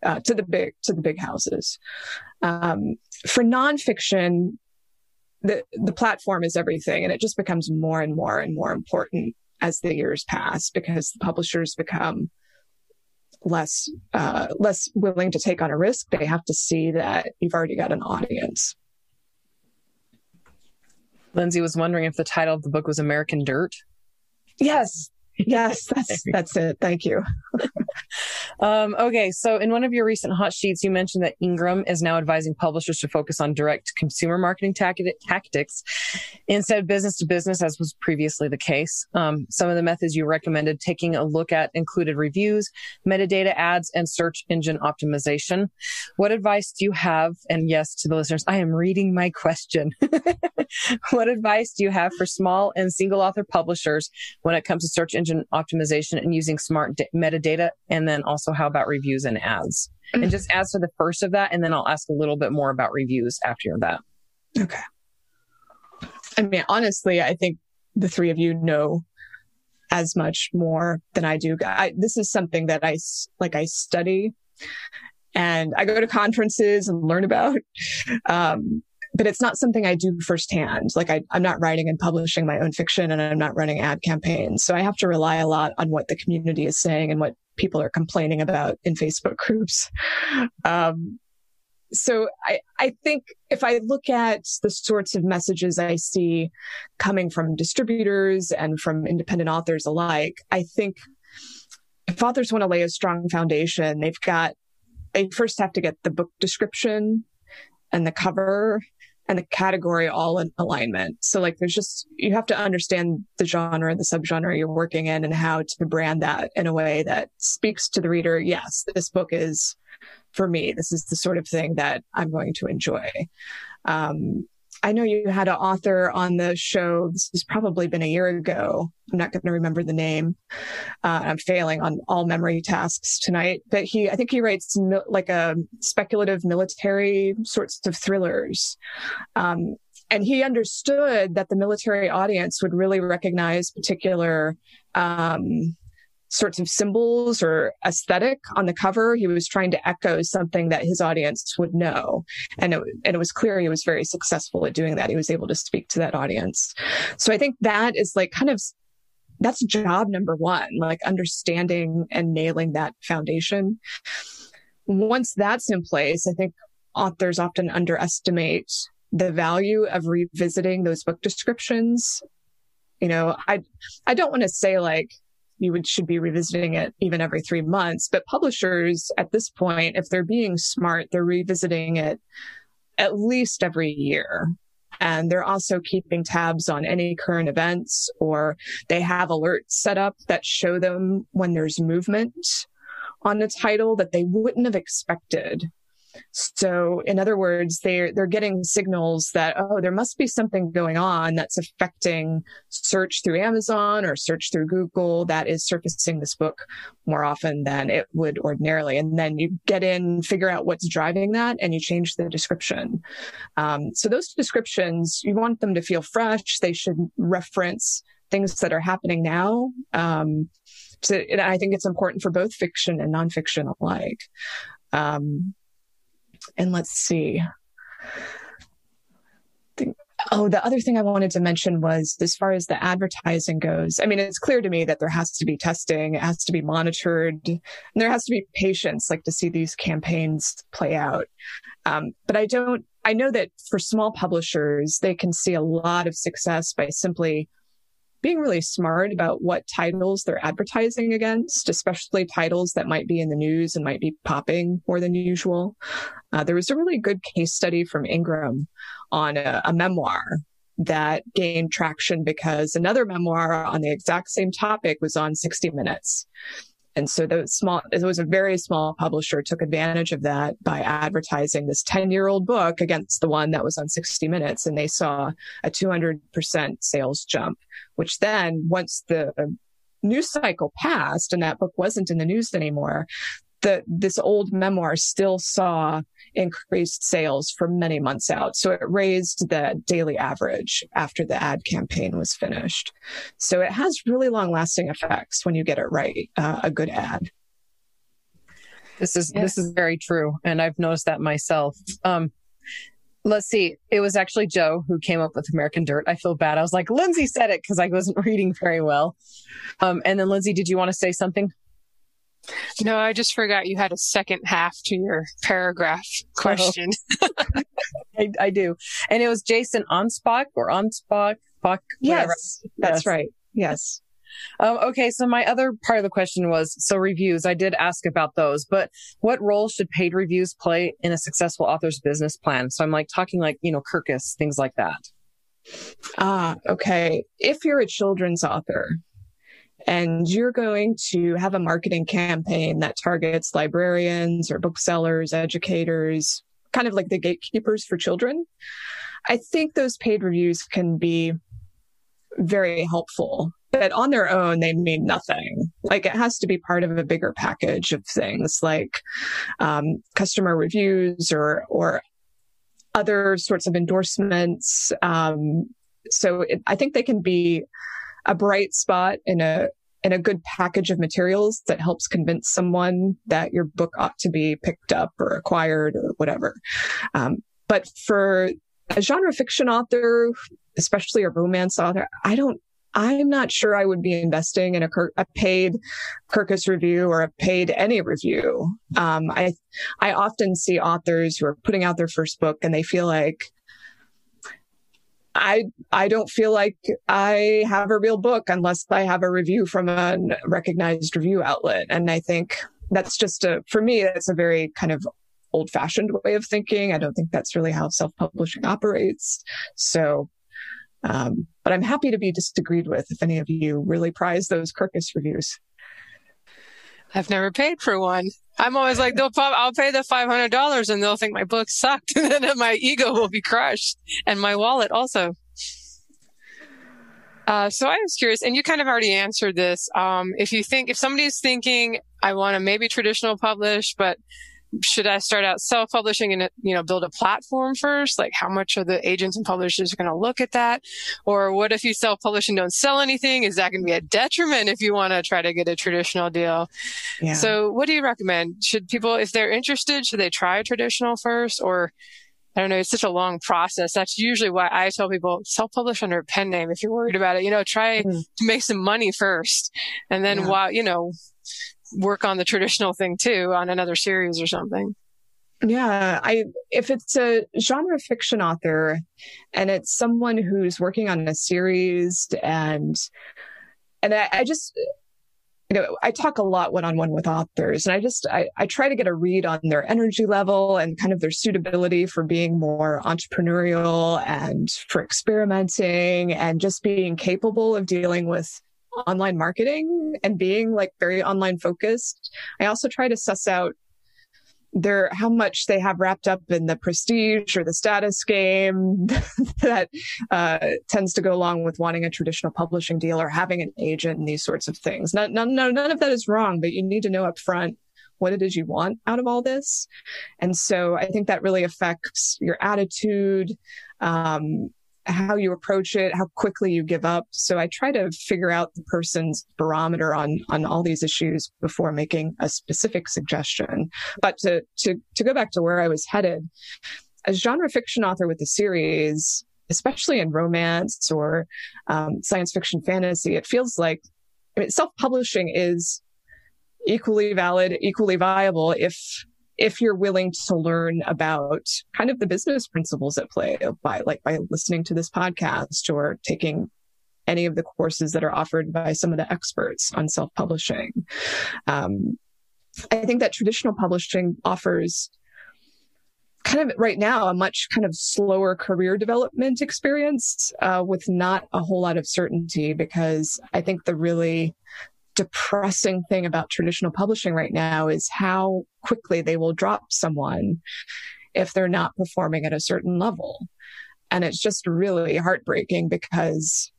uh, to the big, to the big houses. Um, for nonfiction, the, the platform is everything, and it just becomes more and more and more important as the years pass because the publishers become less uh, less willing to take on a risk. They have to see that you've already got an audience. Lindsay was wondering if the title of the book was American Dirt. Yes. Yes, that's that's it. Thank you. um, okay. So in one of your recent hot sheets, you mentioned that Ingram is now advising publishers to focus on direct consumer marketing tacti- tactics instead of business to business, as was previously the case. Um, some of the methods you recommended taking a look at included reviews, metadata ads, and search engine optimization. What advice do you have? And yes, to the listeners, I am reading my question. What advice do you have for small and single author publishers when it comes to search engine optimization and using smart d- metadata, and then also how about reviews and ads? And just as for the first of that, and then I'll ask a little bit more about reviews after that. Okay. I mean, honestly, I think the three of you know as much more than I do. I, this is something that I like. I study, and I go to conferences and learn about. Um, but it's not something I do firsthand. Like I, I'm not writing and publishing my own fiction, and I'm not running ad campaigns. So I have to rely a lot on what the community is saying and what people are complaining about in Facebook groups. Um, so I, I think if I look at the sorts of messages I see coming from distributors and from independent authors alike, I think if authors want to lay a strong foundation, they've got, they first have to get the book description and the cover and the category all in alignment. So like there's just, you have to understand the genre, the subgenre you're working in and how to brand that in a way that speaks to the reader. Yes, this book is for me. This is the sort of thing that I'm going to enjoy. Um, I know you had an author on the show. This has probably been a year ago. I'm not going to remember the name. Uh, I'm failing on all memory tasks tonight, but he, I think he writes mil- like a speculative military sorts of thrillers. Um, and he understood that the military audience would really recognize particular, um, sorts of symbols or aesthetic on the cover. He was trying to echo something that his audience would know. And it, and it was clear he was very successful at doing that. He was able to speak to that audience. So I think that is like kind of, that's job number one, like understanding and nailing that foundation. Once that's in place, I think authors often underestimate the value of revisiting those book descriptions. You know, I, I don't want to say like, you would should be revisiting it even every three months. But publishers at this point, if they're being smart, they're revisiting it at least every year. And they're also keeping tabs on any current events, or they have alerts set up that show them when there's movement on the title that they wouldn't have expected. So in other words, they're, they're getting signals that, oh, there must be something going on that's affecting search through Amazon or search through Google that is surfacing this book more often than it would ordinarily. And then you get in, figure out what's driving that, and you change the description. Um, so those descriptions, you want them to feel fresh. They should reference things that are happening now. Um, so, and I think it's important for both fiction and nonfiction alike. Um, And let's see. Oh, the other thing I wanted to mention was as far as the advertising goes, I mean, it's clear to me that there has to be testing, it has to be monitored, and there has to be patience, like to see these campaigns play out. Um, but I don't, I know that for small publishers, they can see a lot of success by simply being really smart about what titles they're advertising against, especially titles that might be in the news and might be popping more than usual. Uh, there was a really good case study from Ingram on a, a memoir that gained traction because another memoir on the exact same topic was on sixty minutes. And so those small, it was a very small publisher took advantage of that by advertising this ten-year-old book against the one that was on sixty minutes. And they saw a two hundred percent sales jump, which then once the news cycle passed and that book wasn't in the news anymore, the, this old memoir still saw increased sales for many months out. So it raised the daily average after the ad campaign was finished. So it has really long lasting effects when you get it right, uh, a good ad. This is, yeah. This is very true. And I've noticed that myself. Um, Let's see. It was actually Joe who came up with American Dirt. I feel bad. I was like, Lindsay said it because I wasn't reading very well. Um, and then Lindsay, did you want to say something? No, I just forgot you had a second half to your paragraph question. Oh. I, I do. And it was Jason Onspach or Onspach. Bach, yes, that's yes. right. Yes. Um, okay. So my other part of the question was, so reviews, I did ask about those, but what role should paid reviews play in a successful author's business plan? So I'm like talking like, you know, Kirkus, things like that. Ah, okay. If you're a children's author, and you're going to have a marketing campaign that targets librarians or booksellers, educators, kind of like the gatekeepers for children, I think those paid reviews can be very helpful. But on their own, they mean nothing. Like it has to be part of a bigger package of things like um, customer reviews or or other sorts of endorsements. Um, so it, I think they can be a bright spot in a in a good package of materials that helps convince someone that your book ought to be picked up or acquired or whatever. Um, but for a genre fiction author, especially a romance author, I don't, I'm not sure I would be investing in a, a paid Kirkus review or a paid any review. Um, I, I often see authors who are putting out their first book and they feel like, I, I don't feel like I have a real book unless I have a review from a recognized review outlet. And I think that's just a, for me, that's a very kind of old fashioned way of thinking. I don't think that's really how self-publishing operates. So, Um, but I'm happy to be disagreed with if any of you really prize those Kirkus reviews. I've never paid for one. I'm always like, they'll pop, I'll pay the five hundred dollars and they'll think my book sucked. And then my ego will be crushed and my wallet also. Uh, so I was curious, and you kind of already answered this. Um, if you think, if somebody's thinking, I want to maybe traditional publish, but should I start out self-publishing and, you know, build a platform first? Like, how much are the agents and publishers going to look at that? Or what if you self-publish and don't sell anything? Is that going to be a detriment if you want to try to get a traditional deal? Yeah. So what do you recommend? Should people, if they're interested, should they try traditional first? Or I don't know, it's such a long process. That's usually why I tell people self-publish under a pen name. If you're worried about it, you know, try mm. to make some money first. And then yeah. while, you know, work on the traditional thing too, on another series or something. Yeah. I, if it's a genre fiction author and it's someone who's working on a series and, and I, I just, you know, I talk a lot one-on-one with authors and I just, I, I try to get a read on their energy level and kind of their suitability for being more entrepreneurial and for experimenting and just being capable of dealing with online marketing and being like very online focused. I also try to suss out their, how much they have wrapped up in the prestige or the status game that uh, tends to go along with wanting a traditional publishing deal or having an agent and these sorts of things. None, none, none of that is wrong, but you need to know up front what it is you want out of all this. And so I think that really affects your attitude, um, how you approach it, how quickly you give up. So I try to figure out the person's barometer on, on all these issues before making a specific suggestion. But to, to, to go back to where I was headed, a genre fiction author with a series, especially in romance or um, science fiction fantasy, it feels like, I mean, self-publishing is equally valid, equally viable if if you're willing to learn about kind of the business principles at play by like by listening to this podcast or taking any of the courses that are offered by some of the experts on self-publishing. Um, I think that traditional publishing offers kind of right now a much kind of slower career development experience uh, with not a whole lot of certainty, because I think the really depressing thing about traditional publishing right now is how quickly they will drop someone if they're not performing at a certain level. And it's just really heartbreaking because,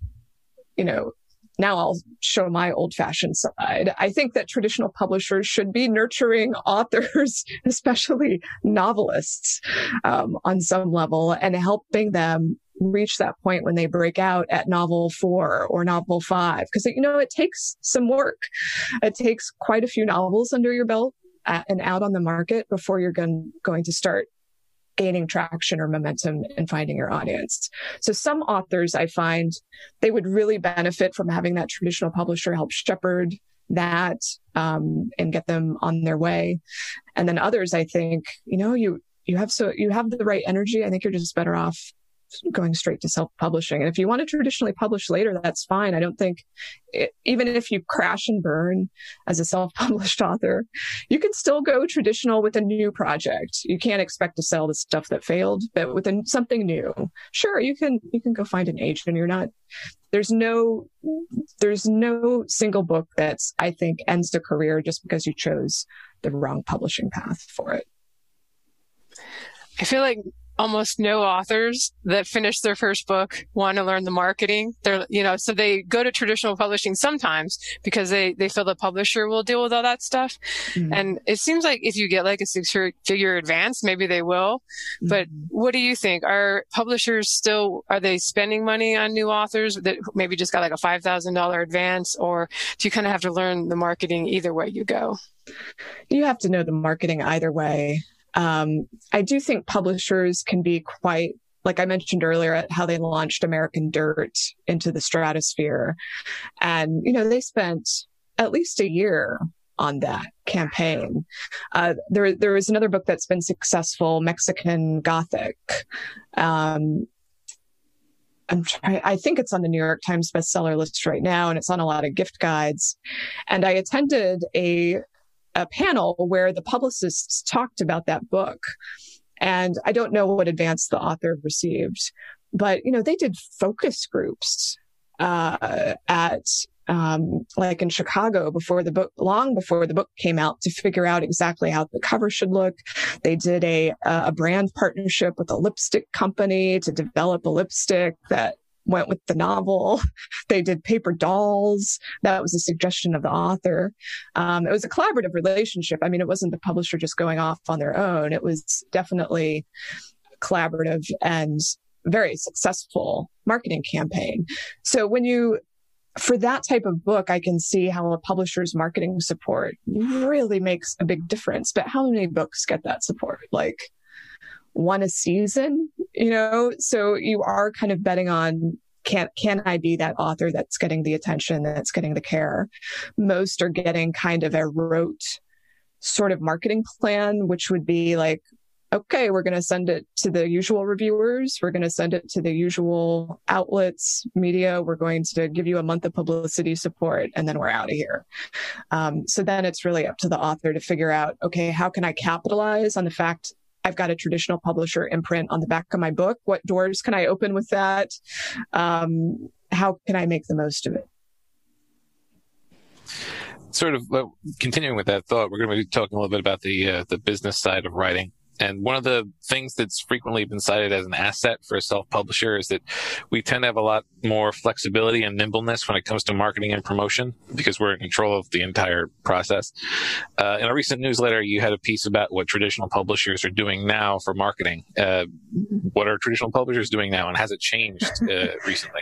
you know, now I'll show my old-fashioned side. I think that traditional publishers should be nurturing authors, especially novelists, um, on some level, and helping them reach that point when they break out at novel four or novel five. Because, you know, it takes some work. It takes quite a few novels under your belt and out on the market before you're going, going to start gaining traction or momentum and finding your audience. So some authors, I find, they would really benefit from having that traditional publisher help shepherd that um, and get them on their way. And then others, I think, you know, you you have so you have the right energy. I think you're just better off going straight to self-publishing. And if you want to traditionally publish later, that's fine. I don't think it, even if you crash and burn as a self-published author, you can still go traditional with a new project. You can't expect to sell the stuff that failed, but with a, something new, sure, you can, you can go find an agent. You're not, there's no, there's no single book that's, I think, ends the career just because you chose the wrong publishing path for it. I feel like almost no authors that finish their first book want to learn the marketing. They're, you know, so they go to traditional publishing sometimes because they, they feel the publisher will deal with all that stuff. Mm-hmm. And it seems like if you get like a six figure advance, maybe they will. Mm-hmm. But what do you think? Are publishers still, are they spending money on new authors that maybe just got like a five thousand dollars advance? Or do you kind of have to learn the marketing either way you go? You have to know the marketing either way. Um, I do think publishers can be quite like I mentioned earlier, how they launched American Dirt into the stratosphere. And, you know, they spent at least a year on that campaign. Uh, there, there is another book that's been successful, Mexican Gothic. Um, I'm trying, I think it's on the New York Times bestseller list right now, and it's on a lot of gift guides. And I attended a a panel where the publicists talked about that book. And I don't know what advance the author received, but, you know, they did focus groups uh, at Um, like in Chicago before the book, long before the book came out, to figure out exactly how the cover should look. They did a a brand partnership with a lipstick company to develop a lipstick that went with the novel. They did paper dolls. That was a suggestion of the author. Um, it was a collaborative relationship. I mean, it wasn't the publisher just going off on their own. It was definitely collaborative and very successful marketing campaign. So when you For that type of book, I can see how a publisher's marketing support really makes a big difference. But how many books get that support? Like one a season, you know? So you are kind of betting on, can can I be that author that's getting the attention, that's getting the care? Most are getting kind of a rote sort of marketing plan, which would be like, okay, we're going to send it to the usual reviewers. We're going to send it to the usual outlets, media. We're going to give you a month of publicity support, and then we're out of here. Um, so then it's really up to the author to figure out, okay, how can I capitalize on the fact I've got a traditional publisher imprint on the back of my book? What doors can I open with that? Um, how can I make the most of it? Sort of uh, continuing with that thought, we're going to be talking a little bit about the uh, the business side of writing. And one of the things that's frequently been cited as an asset for a self-publisher is that we tend to have a lot more flexibility and nimbleness when it comes to marketing and promotion, because we're in control of the entire process. Uh, in a recent newsletter, you had a piece about what traditional publishers are doing now for marketing. Uh, what are traditional publishers doing now, and has it changed uh, recently?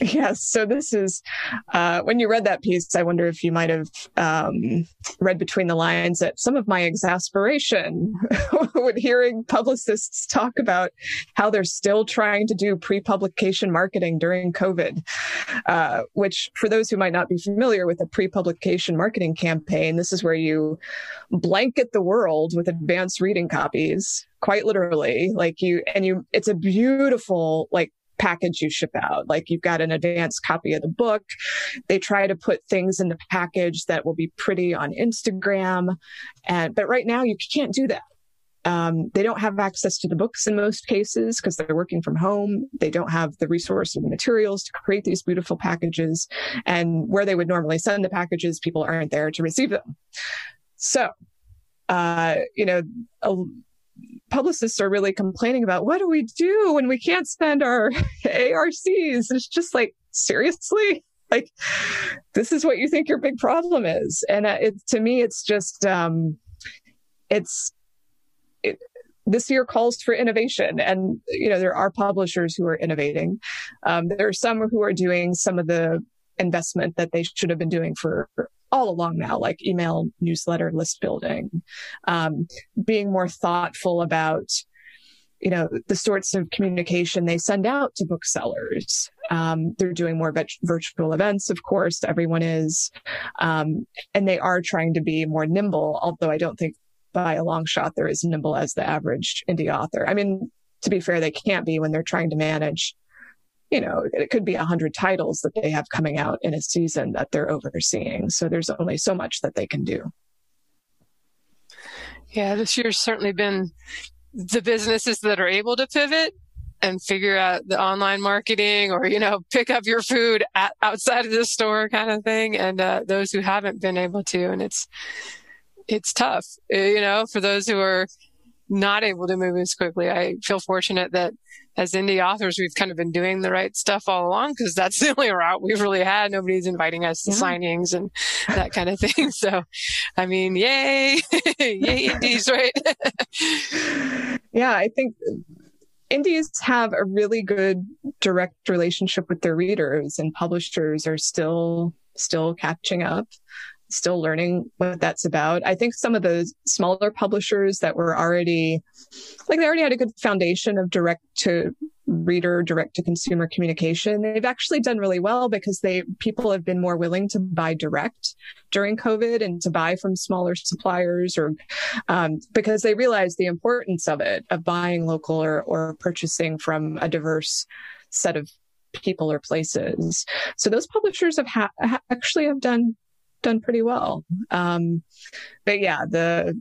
Yes. So this is, uh, when you read that piece, I wonder if you might have um, read between the lines that some of my exasperation with hearing publicists talk about how they're still trying to do pre-publication marketing during COVID, uh, which for those who might not be familiar with a pre-publication marketing campaign, this is where you blanket the world with advanced reading copies, quite literally, like you, and you, it's a beautiful, like, package you ship out. Like you've got an advanced copy of the book. They try to put things in the package that will be pretty on Instagram. And, but right now you can't do that. Um, they don't have access to the books in most cases because they're working from home. They don't have the resources and materials to create these beautiful packages, and where they would normally send the packages, people aren't there to receive them. So, uh, you know, a, publicists are really complaining about, what do we do when we can't spend our A R Cs? It's just like, seriously, like this is what you think your big problem is. And it, to me, it's just, um, it's, it, this year calls for innovation. And, you know, there are publishers who are innovating. Um, there are some who are doing some of the investment that they should have been doing for all along now, like email, newsletter, list building, um, being more thoughtful about, you know, the sorts of communication they send out to booksellers. Um, they're doing more vit- virtual events, of course, everyone is, um, and they are trying to be more nimble, although I don't think by a long shot they're as nimble as the average indie author. I mean, to be fair, they can't be when they're trying to manage, you know, it could be a hundred titles that they have coming out in a season that they're overseeing. So there's only so much that they can do. Yeah, this year's certainly been the businesses that are able to pivot and figure out the online marketing, or, you know, pick up your food at, outside of the store kind of thing. And uh, those who haven't been able to, and it's, it's tough, you know, for those who are not able to move as quickly. I feel fortunate that as indie authors, we've kind of been doing the right stuff all along, because that's the only route we've really had. Nobody's inviting us to yeah. signings and that kind of thing. So, I mean, yay, yay indies, right? Yeah, I think indies have a really good direct relationship with their readers, and publishers are still still catching up. still learning what that's about. I think some of those smaller publishers that were already, like they already had a good foundation of direct to reader, direct to consumer communication, they've actually done really well because they people have been more willing to buy direct during COVID and to buy from smaller suppliers or um, because they realize the importance of it, of buying local or, or purchasing from a diverse set of people or places. So those publishers have ha- ha- actually have done done pretty well. Um, but yeah, the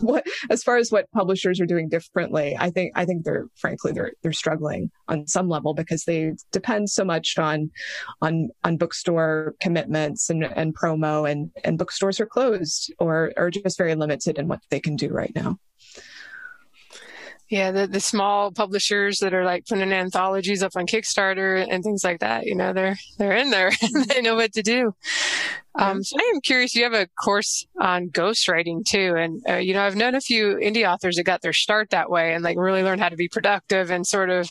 what as far as what publishers are doing differently, I think I think they're frankly they're they're struggling on some level because they depend so much on on on bookstore commitments and, and promo and and bookstores are closed or are just very limited in what they can do right now. Yeah, the, the small publishers that are like putting anthologies up on Kickstarter and things like that, you know, they're they're in there. They know what to do. Um, so I am curious, you have a course on ghostwriting too. And, uh, you know, I've known a few indie authors that got their start that way and like really learned how to be productive and sort of,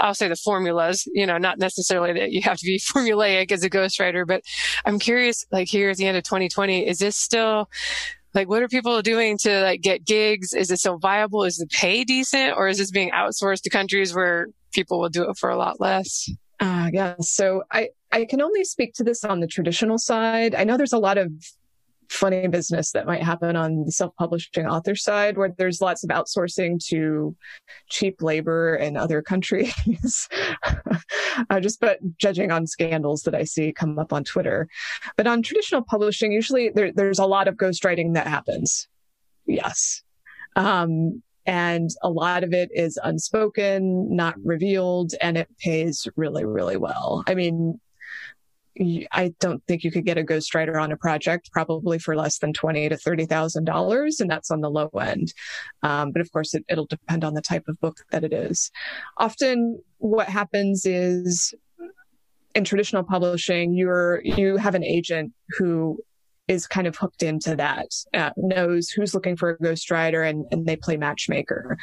I'll say the formulas, you know, not necessarily that you have to be formulaic as a ghostwriter, but I'm curious, like here at the end of twenty twenty, is this still... like, what are people doing to like get gigs? Is it still viable? Is the pay decent, or is this being outsourced to countries where people will do it for a lot less? Uh, yeah. So I, I can only speak to this on the traditional side. I know there's a lot of funny business that might happen on the self-publishing author side where there's lots of outsourcing to cheap labor in other countries. uh, just but judging on scandals that I see come up on Twitter. But on traditional publishing, usually there, there's a lot of ghostwriting that happens. Yes. Um, and a lot of it is unspoken, not revealed, and it pays really, really well. I mean, I don't think you could get a ghostwriter on a project probably for less than twenty to thirty thousand dollars, and that's on the low end. Um, but of course, it, it'll depend on the type of book that it is. Often, what happens is in traditional publishing, you're you have an agent who is kind of hooked into that, uh, knows who's looking for a ghostwriter, and, and they play matchmaker.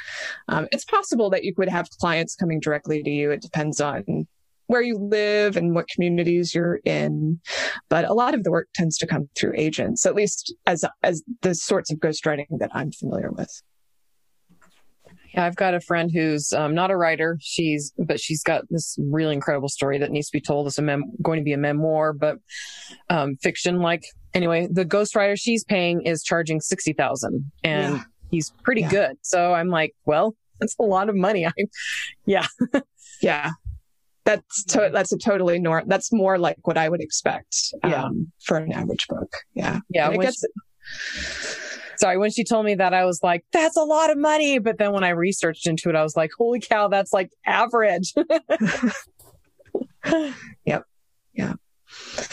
Um, it's possible that you could have clients coming directly to you. It depends on where you live and what communities you're in. But a lot of the work tends to come through agents, at least as as the sorts of ghostwriting that I'm familiar with. Yeah, I've got a friend who's um, not a writer, she's but she's got this really incredible story that needs to be told. It's a mem- going to be a memoir, but um, fiction. Like anyway, the ghostwriter she's paying is charging sixty thousand dollars, and yeah. he's pretty yeah. good. So I'm like, well, that's a lot of money. I, yeah, yeah. That's to, that's a totally nor that's more like what I would expect um, yeah. for an average book. Yeah. Yeah. When gets, she, sorry. When she told me that, I was like, that's a lot of money. But then when I researched into it, I was like, holy cow, that's like average. Yep. Yeah.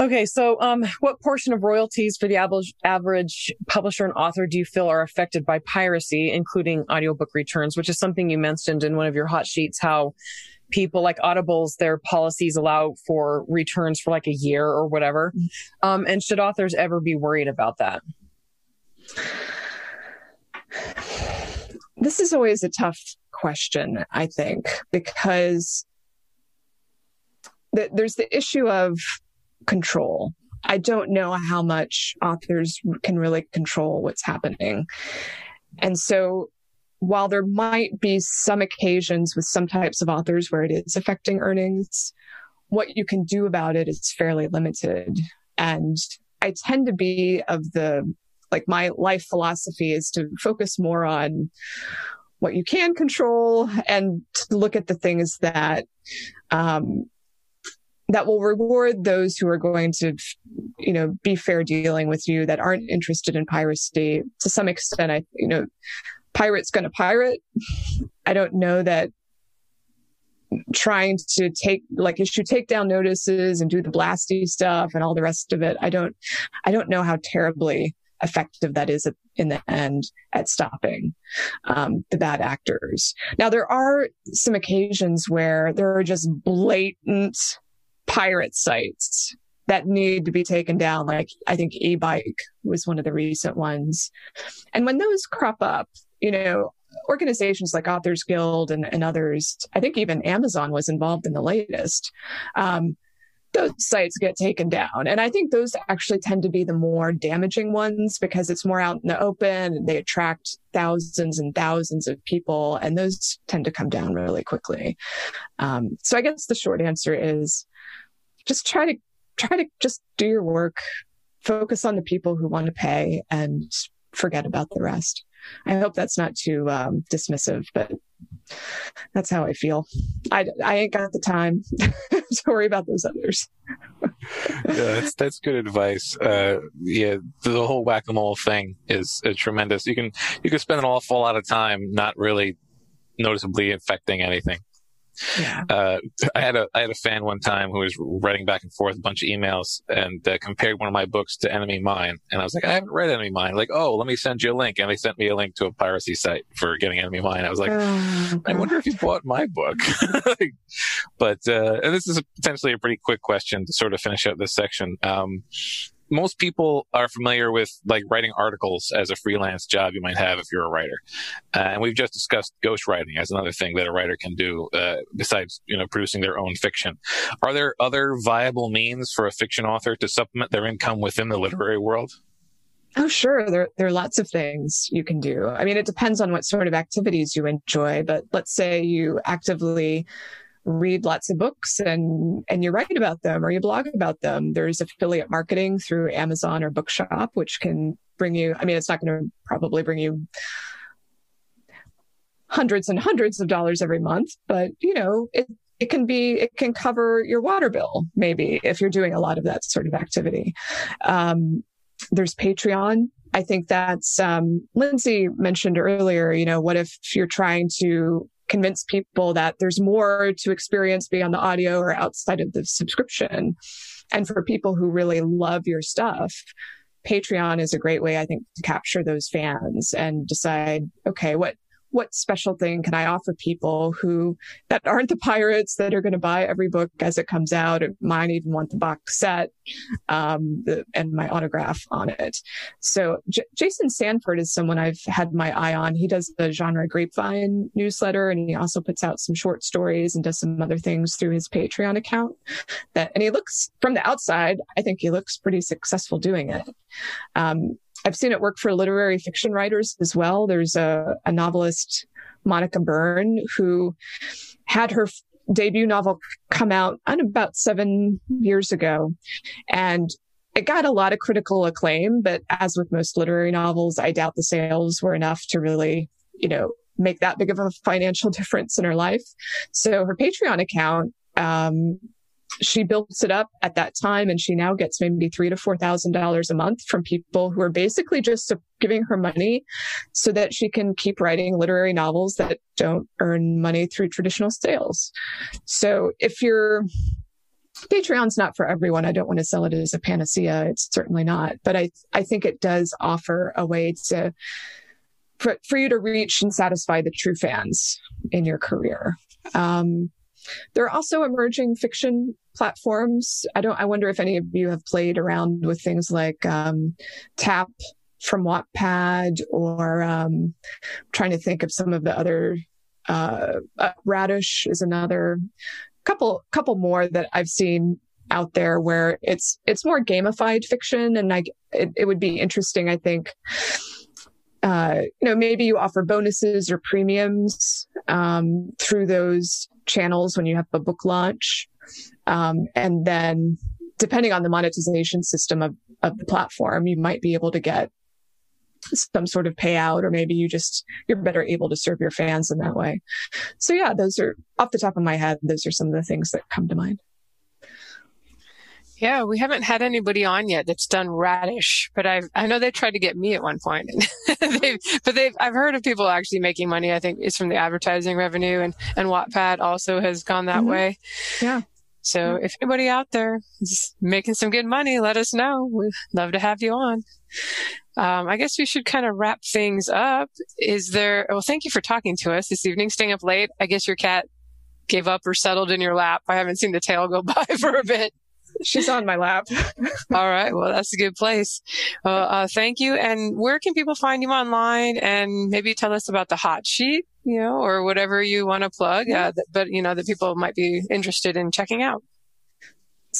Okay. So um, what portion of royalties for the ab- average publisher and author do you feel are affected by piracy, including audiobook returns, which is something you mentioned in one of your hot sheets, how people like Audible's, their policies allow for returns for like a year or whatever. Um, and should authors ever be worried about that? This is always a tough question, I think, because th- there's the issue of control. I don't know how much authors can really control what's happening. And so while there might be some occasions with some types of authors where it is affecting earnings, what you can do about it is fairly limited. And I tend to be of the, like my life philosophy is to focus more on what you can control and to look at the things that, um, that will reward those who are going to, you know, be fair dealing with you, that aren't interested in piracy. To some extent, I, you know, pirate's going to pirate. I don't know that trying to take, like issue takedown notices and do the blasty stuff and all the rest of it. I don't, I don't know how terribly effective that is in the end at stopping um, the bad actors. Now, there are some occasions where there are just blatant pirate sites that need to be taken down. Like I think e-bike was one of the recent ones. And when those crop up, you know, organizations like Authors Guild and, and others, I think even Amazon was involved in the latest, um, those sites get taken down. And I think those actually tend to be the more damaging ones because it's more out in the open and they attract thousands and thousands of people. And those tend to come down really quickly. Um, so I guess the short answer is just try to try to just do your work, focus on the people who want to pay and forget about the rest. I hope that's not too um, dismissive, but that's how I feel. I, I ain't got the time to worry about those others. Yeah, that's that's good advice. Uh, yeah, the whole whack-a-mole thing is a tremendous. You can you can spend an awful lot of time not really noticeably affecting anything. Yeah. Uh, I had a I had a fan one time who was writing back and forth a bunch of emails and uh, compared one of my books to Enemy Mine, and I was like, I haven't read Enemy Mine. Like, oh, let me send you a link, and they sent me a link to a piracy site for getting Enemy Mine. I was like, oh, I wonder if you bought my book. like, but uh, and this is potentially a pretty quick question to sort of finish up this section. Um, most people are familiar with like writing articles as a freelance job you might have if you're a writer. Uh, and we've just discussed ghostwriting as another thing that a writer can do uh, besides, you know, producing their own fiction. Are there other viable means for a fiction author to supplement their income within the literary world? Oh, sure. There, there are lots of things you can do. I mean, it depends on what sort of activities you enjoy, but let's say you actively read lots of books and, and you write about them or you blog about them. There's affiliate marketing through Amazon or Bookshop, which can bring you, I mean, it's not going to probably bring you hundreds and hundreds of dollars every month, but you know, it, it can be, it can cover your water bill, maybe if you're doing a lot of that sort of activity. Um, there's Patreon. I think that's, um, Lindsay mentioned earlier, you know, what if you're trying to convince people that there's more to experience beyond the audio or outside of the subscription. And for people who really love your stuff, Patreon is a great way, I think, to capture those fans and decide, okay, what, what special thing can I offer people who that aren't the pirates that are going to buy every book as it comes out? It might even want the box set um, the, and my autograph on it. So J- Jason Sanford is someone I've had my eye on. He does the Genre Grapevine newsletter, and he also puts out some short stories and does some other things through his Patreon account. That and he looks, from the outside, I think he looks pretty successful doing it. Um, I've seen it work for literary fiction writers as well. There's a, a novelist, Monica Byrne, who had her f- debut novel come out I don't know, about seven years ago. And it got a lot of critical acclaim, but as with most literary novels, I doubt the sales were enough to really, you know, make that big of a financial difference in her life. So her Patreon account, um, she builds it up at that time, and she now gets maybe three to four thousand dollars a month from people who are basically just giving her money so that she can keep writing literary novels that don't earn money through traditional sales. So if you're Patreon's not for everyone. I don't want to sell it as a panacea. It's certainly not. But I I think it does offer a way to for, for you to reach and satisfy the true fans in your career. Um, There are also emerging fiction platforms. I don't. I wonder if any of you have played around with things like um, Tap from Wattpad, or um, I'm trying to think of some of the other. Uh, uh, Radish is another couple. Couple more that I've seen out there where it's it's more gamified fiction, and I it, it would be interesting. I think. Uh, you know, maybe you offer bonuses or premiums um, through those channels when you have a book launch. Um, and then depending on the monetization system of, of the platform, you might be able to get some sort of payout, or maybe you just, you're better able to serve your fans in that way. So yeah, those are off the top of my head. Those are some of the things that come to mind. Yeah, we haven't had anybody on yet that's done Radish, but I've, I know they tried to get me at one point. And they've, but they've, I've heard of people actually making money. I think it's from the advertising revenue, and, and Wattpad also has gone that mm-hmm. way. Yeah. So yeah. If anybody out there is making some good money, let us know. We'd love to have you on. Um, I guess we should kind of wrap things up. Is there, well, thank you for talking to us this evening, staying up late. I guess your cat gave up or settled in your lap. I haven't seen the tail go by for a bit. She's on my lap. All right. Well, that's a good place. Uh, uh, thank you. And where can people find you online? And maybe tell us about the Hot Sheet, you know, or whatever you want to plug, uh, that, but, you know, that people might be interested in checking out.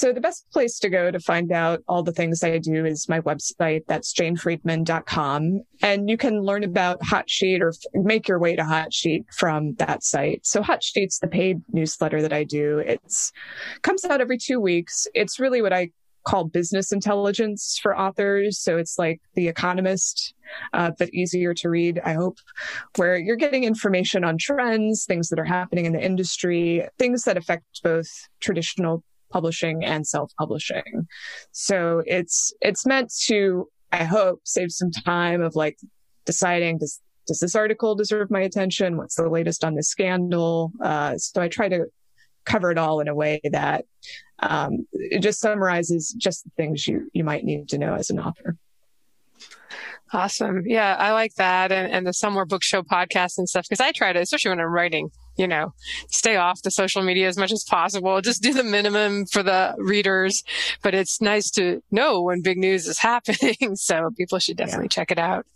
So the best place to go to find out all the things I do is my website. That's Jane Friedman dot com. And you can learn about Hot Sheet or make your way to Hot Sheet from that site. So Hot Sheet's the paid newsletter that I do. It's comes out every two weeks. It's really what I call business intelligence for authors. So it's like The Economist, uh, but easier to read, I hope, where you're getting information on trends, things that are happening in the industry, things that affect both traditional publishing and self-publishing. So it's it's meant to, I hope, save some time of like deciding, does does this article deserve my attention? What's the latest on this scandal? Uh, so I try to cover it all in a way that um, it just summarizes just the things you you might need to know as an author. Awesome. Yeah, I like that. And, and the Somewhere Book Show podcast and stuff, because I try to, especially when I'm writing, you know, stay off the social media as much as possible. Just do the minimum for the readers. But it's nice to know when big news is happening. So people should definitely yeah. check it out.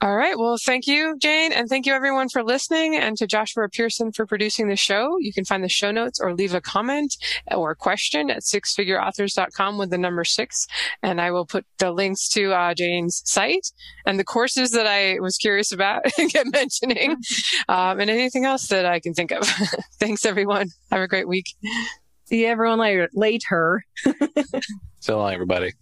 All right. Well, thank you, Jane. And thank you, everyone, for listening, and to Joshua Pearson for producing the show. You can find the show notes or leave a comment or question at six figure authors dot com with the number six. And I will put the links to uh, Jane's site and the courses that I was curious about and kept mentioning um, and anything else that I can think of. Thanks, everyone. Have a great week. See everyone later. later. So long, everybody.